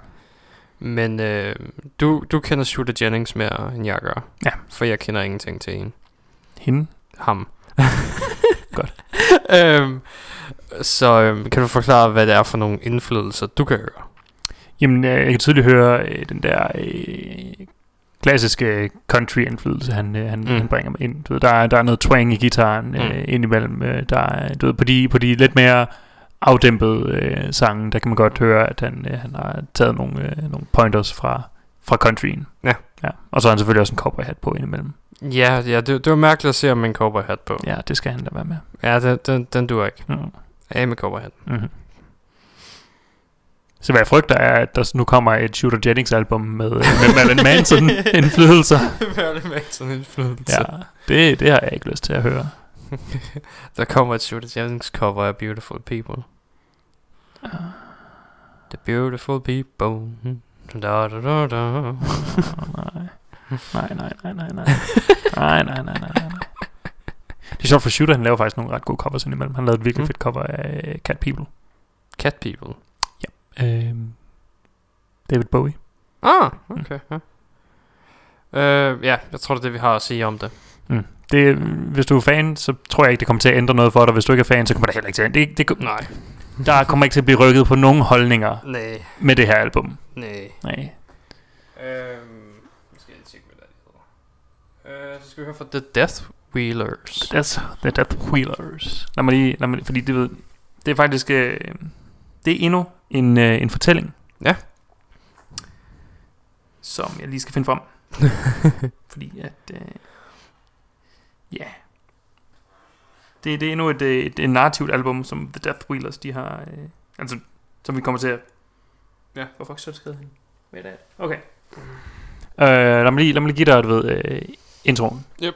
Men øh, du, du kender Shooter Jennings mere, end jeg gør. Ja. For jeg kender ingenting til hende. Hende? Ham. Godt. øhm, så øhm, kan du forklare, hvad det er for nogle indflydelser, du kan høre? Jamen, jeg kan tydeligt høre øh, den der øh, klassiske country-indflydelse, han, øh, han, mm. han bringer ind. Du ved, der, der er noget twang i gitaren øh, mm. indimellem. Øh, der er, du ved, på, de, på de lidt mere... afdæmpet øh, sangen, der kan man godt høre, at han, øh, han har taget nogle, øh, nogle pointers fra, fra countryen. Ja. Ja. Og så har han selvfølgelig også en cowboy hat på indimellem. Ja, ja, det, det var mærkeligt at se om en cowboy hat på. Ja, det skal han da være med. Ja, den, den, den duer ikke. Mm. Af med cowboy hat. Mm-hmm. Så hvad jeg frygter er, at der nu kommer et Shooter Jennings album med, med Marilyn Manson indflydelser. Marilyn Manson indflydelser. Ja, det, det har jeg ikke lyst til at høre. Der kommer et Shooter Jennings cover af Beautiful People. uh. The Beautiful People. Da, da, da, da. oh, nej. nej Nej nej nej nej Nej nej nej nej nej Det er sjovt, for Shooter, han laver faktisk nogle ret gode covers indimellem. Han lavede et virkelig mm. fedt cover af Cat People. Cat People? Ja. øhm, David Bowie. Ah, okay. mm. ja. Øh, ja, jeg tror det er det vi har at sige om det. Mm. Det, hvis du er fan, så tror jeg ikke, det kommer til at ændre noget for dig. Hvis du ikke er fan, så kommer det heller ikke til at ændre det, det, nej. Der kommer ikke til at blive rykket på nogen holdninger nej. Med det her album. Nej. Nej. Øhm, skal jeg tjekke, hvad det hedder. Øh, så skal vi høre fra The Death Wheelers. The Death, The Death Wheelers. Lad mig lige, lad mig, fordi det, ved, det er faktisk øh, det er endnu en, øh, en fortælling. Ja. Som jeg lige skal finde frem. Fordi at... Øh, ja, yeah. det, det er endnu et, et, et narrativt album, som The Death Wheelers, de har, øh, altså, som vi kommer til at, ja, hvor fuck så skrevet hen? Okay. Uh, lad, mig lige, lad mig lige give dig, du ved, uh, introen. Yep.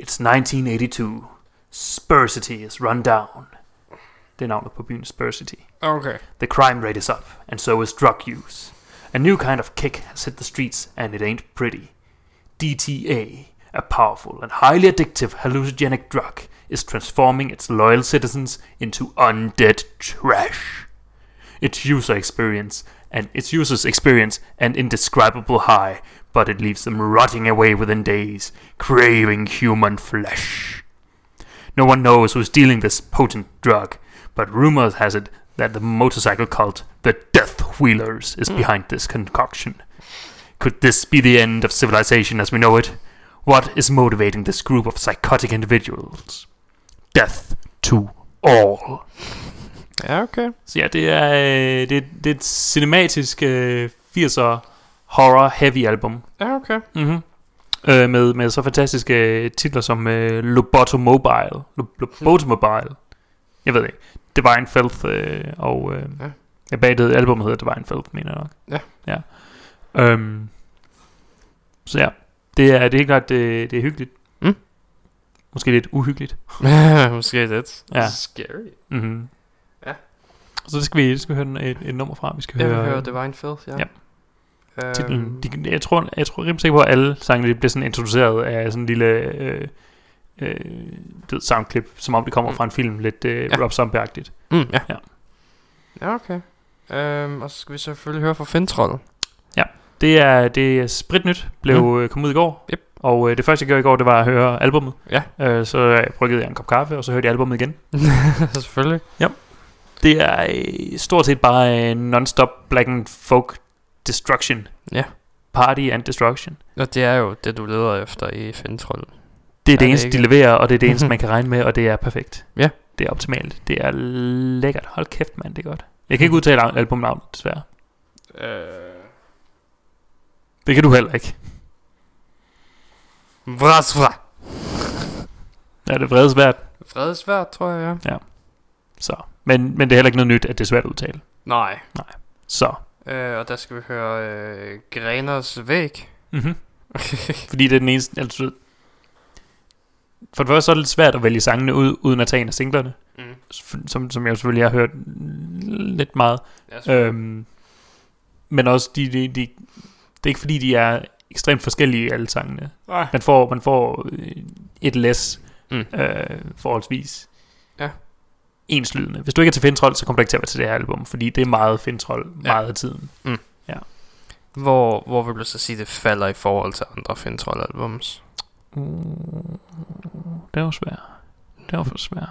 It's nineteen eighty-two. Spur City is run down. Det er navnet på byen, Spur City. Okay. The crime rate is up, and so is drug use. A new kind of kick has hit the streets, and it ain't pretty. D T A. A powerful and highly addictive hallucinogenic drug is transforming its loyal citizens into undead trash. Its user experience and its users experience an indescribable high, but it leaves them rotting away within days, craving human flesh. No one knows who's dealing this potent drug, but rumors has it that the motorcycle cult, the Death Wheelers, is mm. behind this concoction. Could this be the end of civilization as we know it? What is motivating this group of psychotic individuals? Death to all. Ja, okay. Så ja, det er, øh, det, det er et cinematisk øh, firser horror-heavy album. Ja, okay. Mm-hmm. Øh, med, med så fantastiske titler som øh, Lobotomobile. Lob- Lobotomobile. Jeg ved ikke. Divine Filth øh, og... Øh, ja. Bag det album hedder Divine Filth, mener jeg nok. Ja. Ja. Øhm, så ja. Det er, det er helt klart, det, det er hyggeligt. Mm. Måske lidt uhyggeligt. Måske lidt. Ja. Scary. Mm-hmm. Ja. Så det skal vi, det skal vi høre et, et nummer fra. Vi skal jeg høre, høre Divine Filth, ja. Ja. Um. Titlen, de, jeg tror, jeg tror rimelig sikker på, at alle sangene bliver sådan introduceret af sådan en lille øh, øh, soundklip, som om det kommer mm. fra en film, lidt øh, ja. Rob Zombie-agtigt. Mm, ja. Ja. Ja, okay. Um, og så skal vi selvfølgelig høre fra Fintroll. Ja. Det er, det er spritnyt, blev mm. kommet ud i går, yep. og øh, det første jeg gjorde i går, det var at høre albumet. Ja. Øh, så bryggede jeg en kop kaffe, og så hørte jeg albumet igen. Selvfølgelig. Ja. Det er øh, stort set bare øh, non-stop black and folk destruction. Ja. Party and destruction. Og det er jo det, du leder efter i Fintroll. Det er det, det eneste, de leverer, og det er det eneste, man kan regne med, og det er perfekt. Ja. Det er optimalt. Det er lækkert. Hold kæft, mand, det er godt. Jeg kan ikke udtale albumnavnet, desværre. Øh... Det kan du heller ikke. Vresvra. Ja, det er vredesvært. Vredesvært, tror jeg, ja. Ja. Så. Men, men det er heller ikke noget nyt, at det er svært at udtale. Nej. Nej. Så. Øh, og der skal vi høre øh, Greners Væg. Mhm. Fordi det er den eneste... Altså, for det første så er det lidt svært at vælge sangene ud, uden at tage en af singlerne. Mm. Som, som jeg selvfølgelig har hørt lidt meget. Ja, øhm, men også de... de, de det er ikke fordi, de er ekstremt forskellige i alle sangene. Nej. Man får, man får et læs mm. øh, forholdsvis ja. enslydende. Hvis du ikke er til Fintroll, så kommer du ikke til at være til det her album, fordi det er meget Fintroll meget ja. af tiden. Mm. Ja. Hvor, hvor vil du så sige, det falder i forhold til andre Fintroll-albums? Uh, det er jo svært. Det er jo for svært.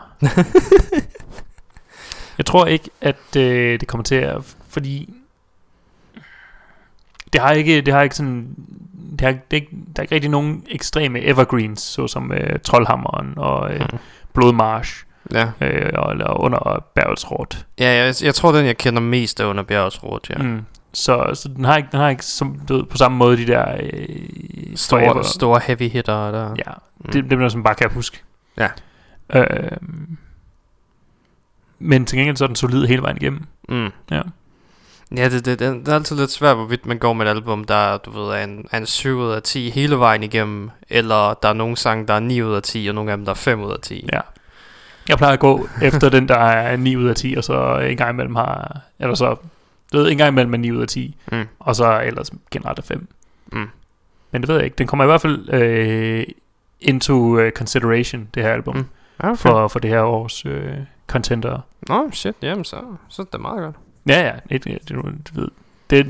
Jeg tror ikke, at øh, det kommer til at... Fordi... Det har ikke, det har ikke sådan, det har, det, der er ikke rigtig nogen ekstreme evergreens, såsom øh, Troldhammeren og øh, mm. Blodmarsch, ja. øh, og, eller Under Bjergets Rot. Ja, jeg, jeg tror den jeg kender mest er Under Bjergets Rot, ja. Mm. Så, så den har ikke, den har ikke som, du ved, på samme måde de der øh, store, store heavy hitter der. Ja, mm. det bliver som bare kan huske. Ja. Øh, men til gengæld så er den solid hele vejen igennem. Mm. Ja. Ja, det, det, det er altid lidt svært, hvorvidt man går med et album, der du ved, er en, en syv ud af ti hele vejen igennem, eller der er nogle sange, der er ni ud af ti, og nogle af dem, der er fem ud af ti. Ja. Jeg plejer at gå efter den, der er ni ud af ti, og så en gang imellem har... Eller så... Du ved, en gang imellem er ni ud af ti, mm. og så ellers generelt er fem. Mm. Men det ved jeg ikke. Den kommer i hvert fald øh, into consideration, det her album, mm. okay. for, for det her års øh, contender. Nå, oh, shit. Jamen, så, så er det meget godt. Ja, ja, det, det, det, det,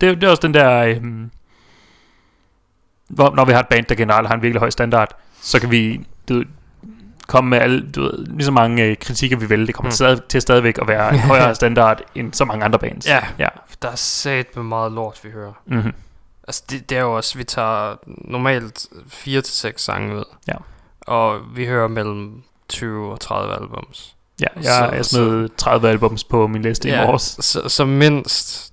det er også den der øhm, hvor, når vi har et band, der generelt har en virkelig høj standard, så kan vi det, komme med alle, du ved, lige så mange øh, kritikker vi vil. Det kommer mm. stadig, til stadigvæk at være en højere standard end så mange andre bands. Ja, ja. Der er satme meget lort, vi hører. Mm-hmm. Altså det, det er jo også, vi tager normalt fire til seks sange ud. Ja. Og vi hører mellem tyve og tredive albums. Ja, jeg har smed tredive albums på min liste ja, i morges. Så, så mindst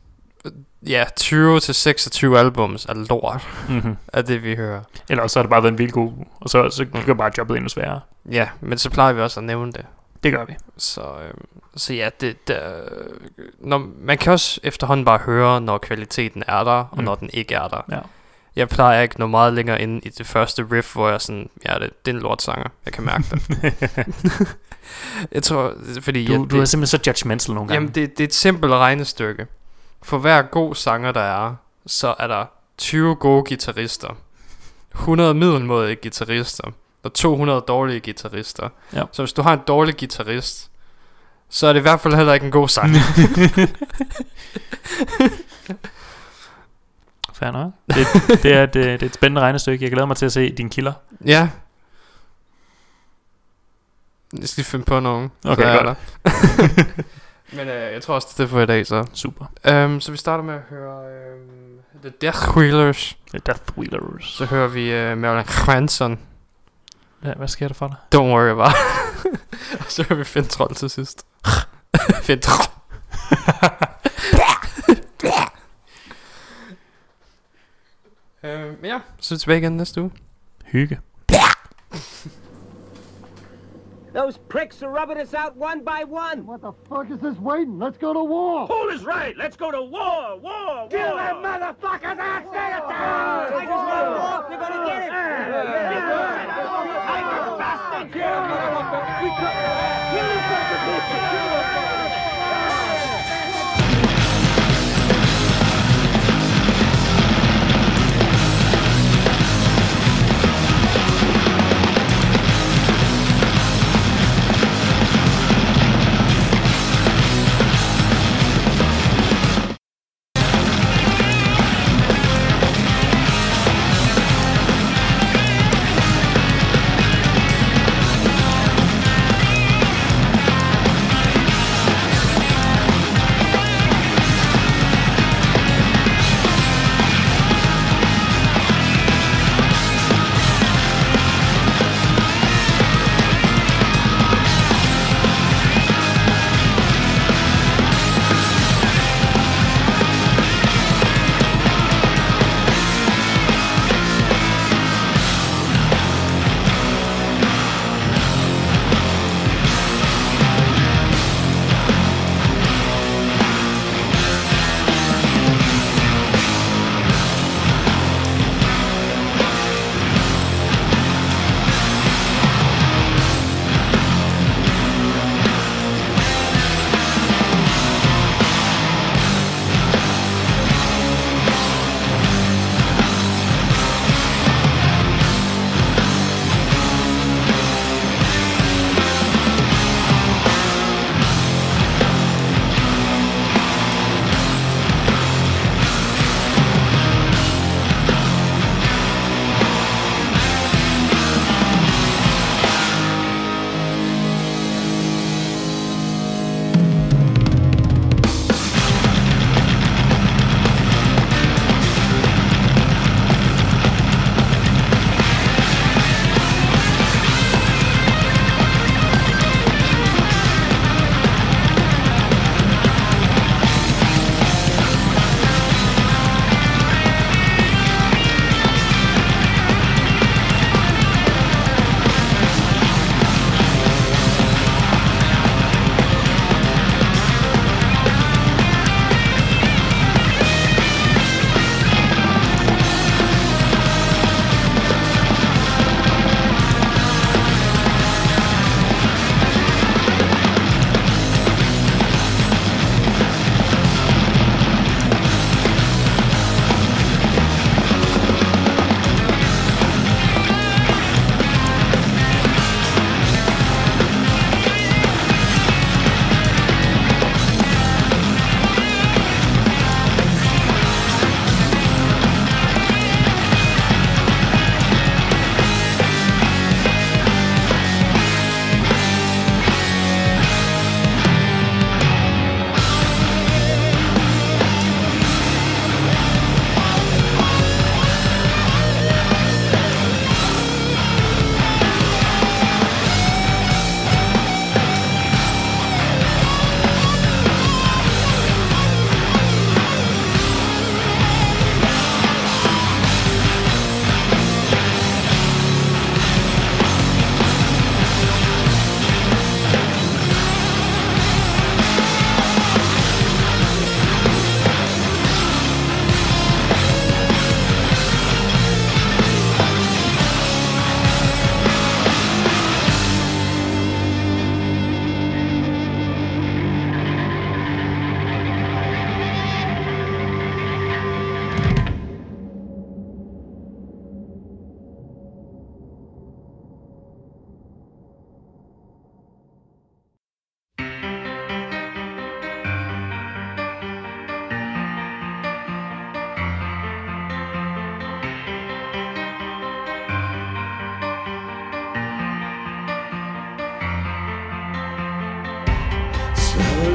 ja, tyve til seksogtyve albums er lort mm-hmm. af det vi hører. Eller så har det bare været en vildt god, og så, så gør bare jobbet endnu sværere. Ja, men så plejer vi også at nævne det. Det gør vi. Så, øh, så ja, det, det, når, man kan også efterhånden bare høre, når kvaliteten er der, og mm. når den ikke er der. Ja. Jeg plejer ikke nå meget længere inde i det første riff, hvor jeg sådan, ja, det, det er en lortsanger. Jeg kan mærke det. Jeg tror, fordi... Du, jeg, du er det, simpelthen så judgmental nogle gange. Jamen, det, det er et simpelt regnestykke. For hver god sanger, der er, så er der tyve gode guitarister, hundrede middelmådige guitarister, og to hundrede dårlige guitarister. Ja. Så hvis du har en dårlig guitarist, så er det i hvert fald heller ikke en god sang. Fair nok. Det, det, er et, det er et spændende regnestykke. Jeg glæder mig til at se dine kilder. Ja. Jeg skal finde på nogen. Okay, godt. Men øh, jeg tror også, det er for i dag, så. Super. Um, så vi starter med at høre um, The Death Wheelers. The Death Wheelers. Så hører vi uh, Marilyn Manson. Ja, hvad sker der for dig? Don't worry about it. Og så hører vi Fintroll til sidst. Fintroll. Men ja, så er vi tilbage igen næste uge. Hygge. Those pricks are rubbing us out one by one. What the fuck is this waiting? Let's go to war. Paul is right. Let's go to war, war, war. Kill them motherfuckers and set it down. Tigers want war. You're gonna get it. Tiger bastard. Kill them motherfuckers. We cut them. Kill them motherfuckers. Kill them motherfuckers.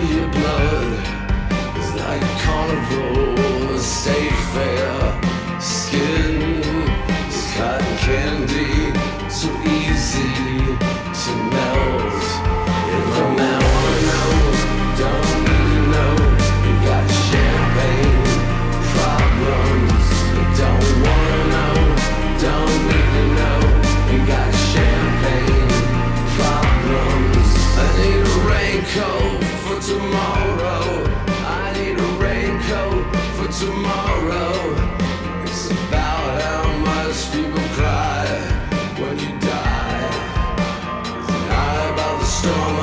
your blood is like carnival state fair. Skin is cotton candy, so easy to melt. It don't matter what it knows, don't need to know. You got champagne problems, but don't wanna know, don't need to know. You got champagne problems. I need a raincoat for tomorrow. I need a raincoat for tomorrow. It's about how much people cry when you die. It's not about the storm.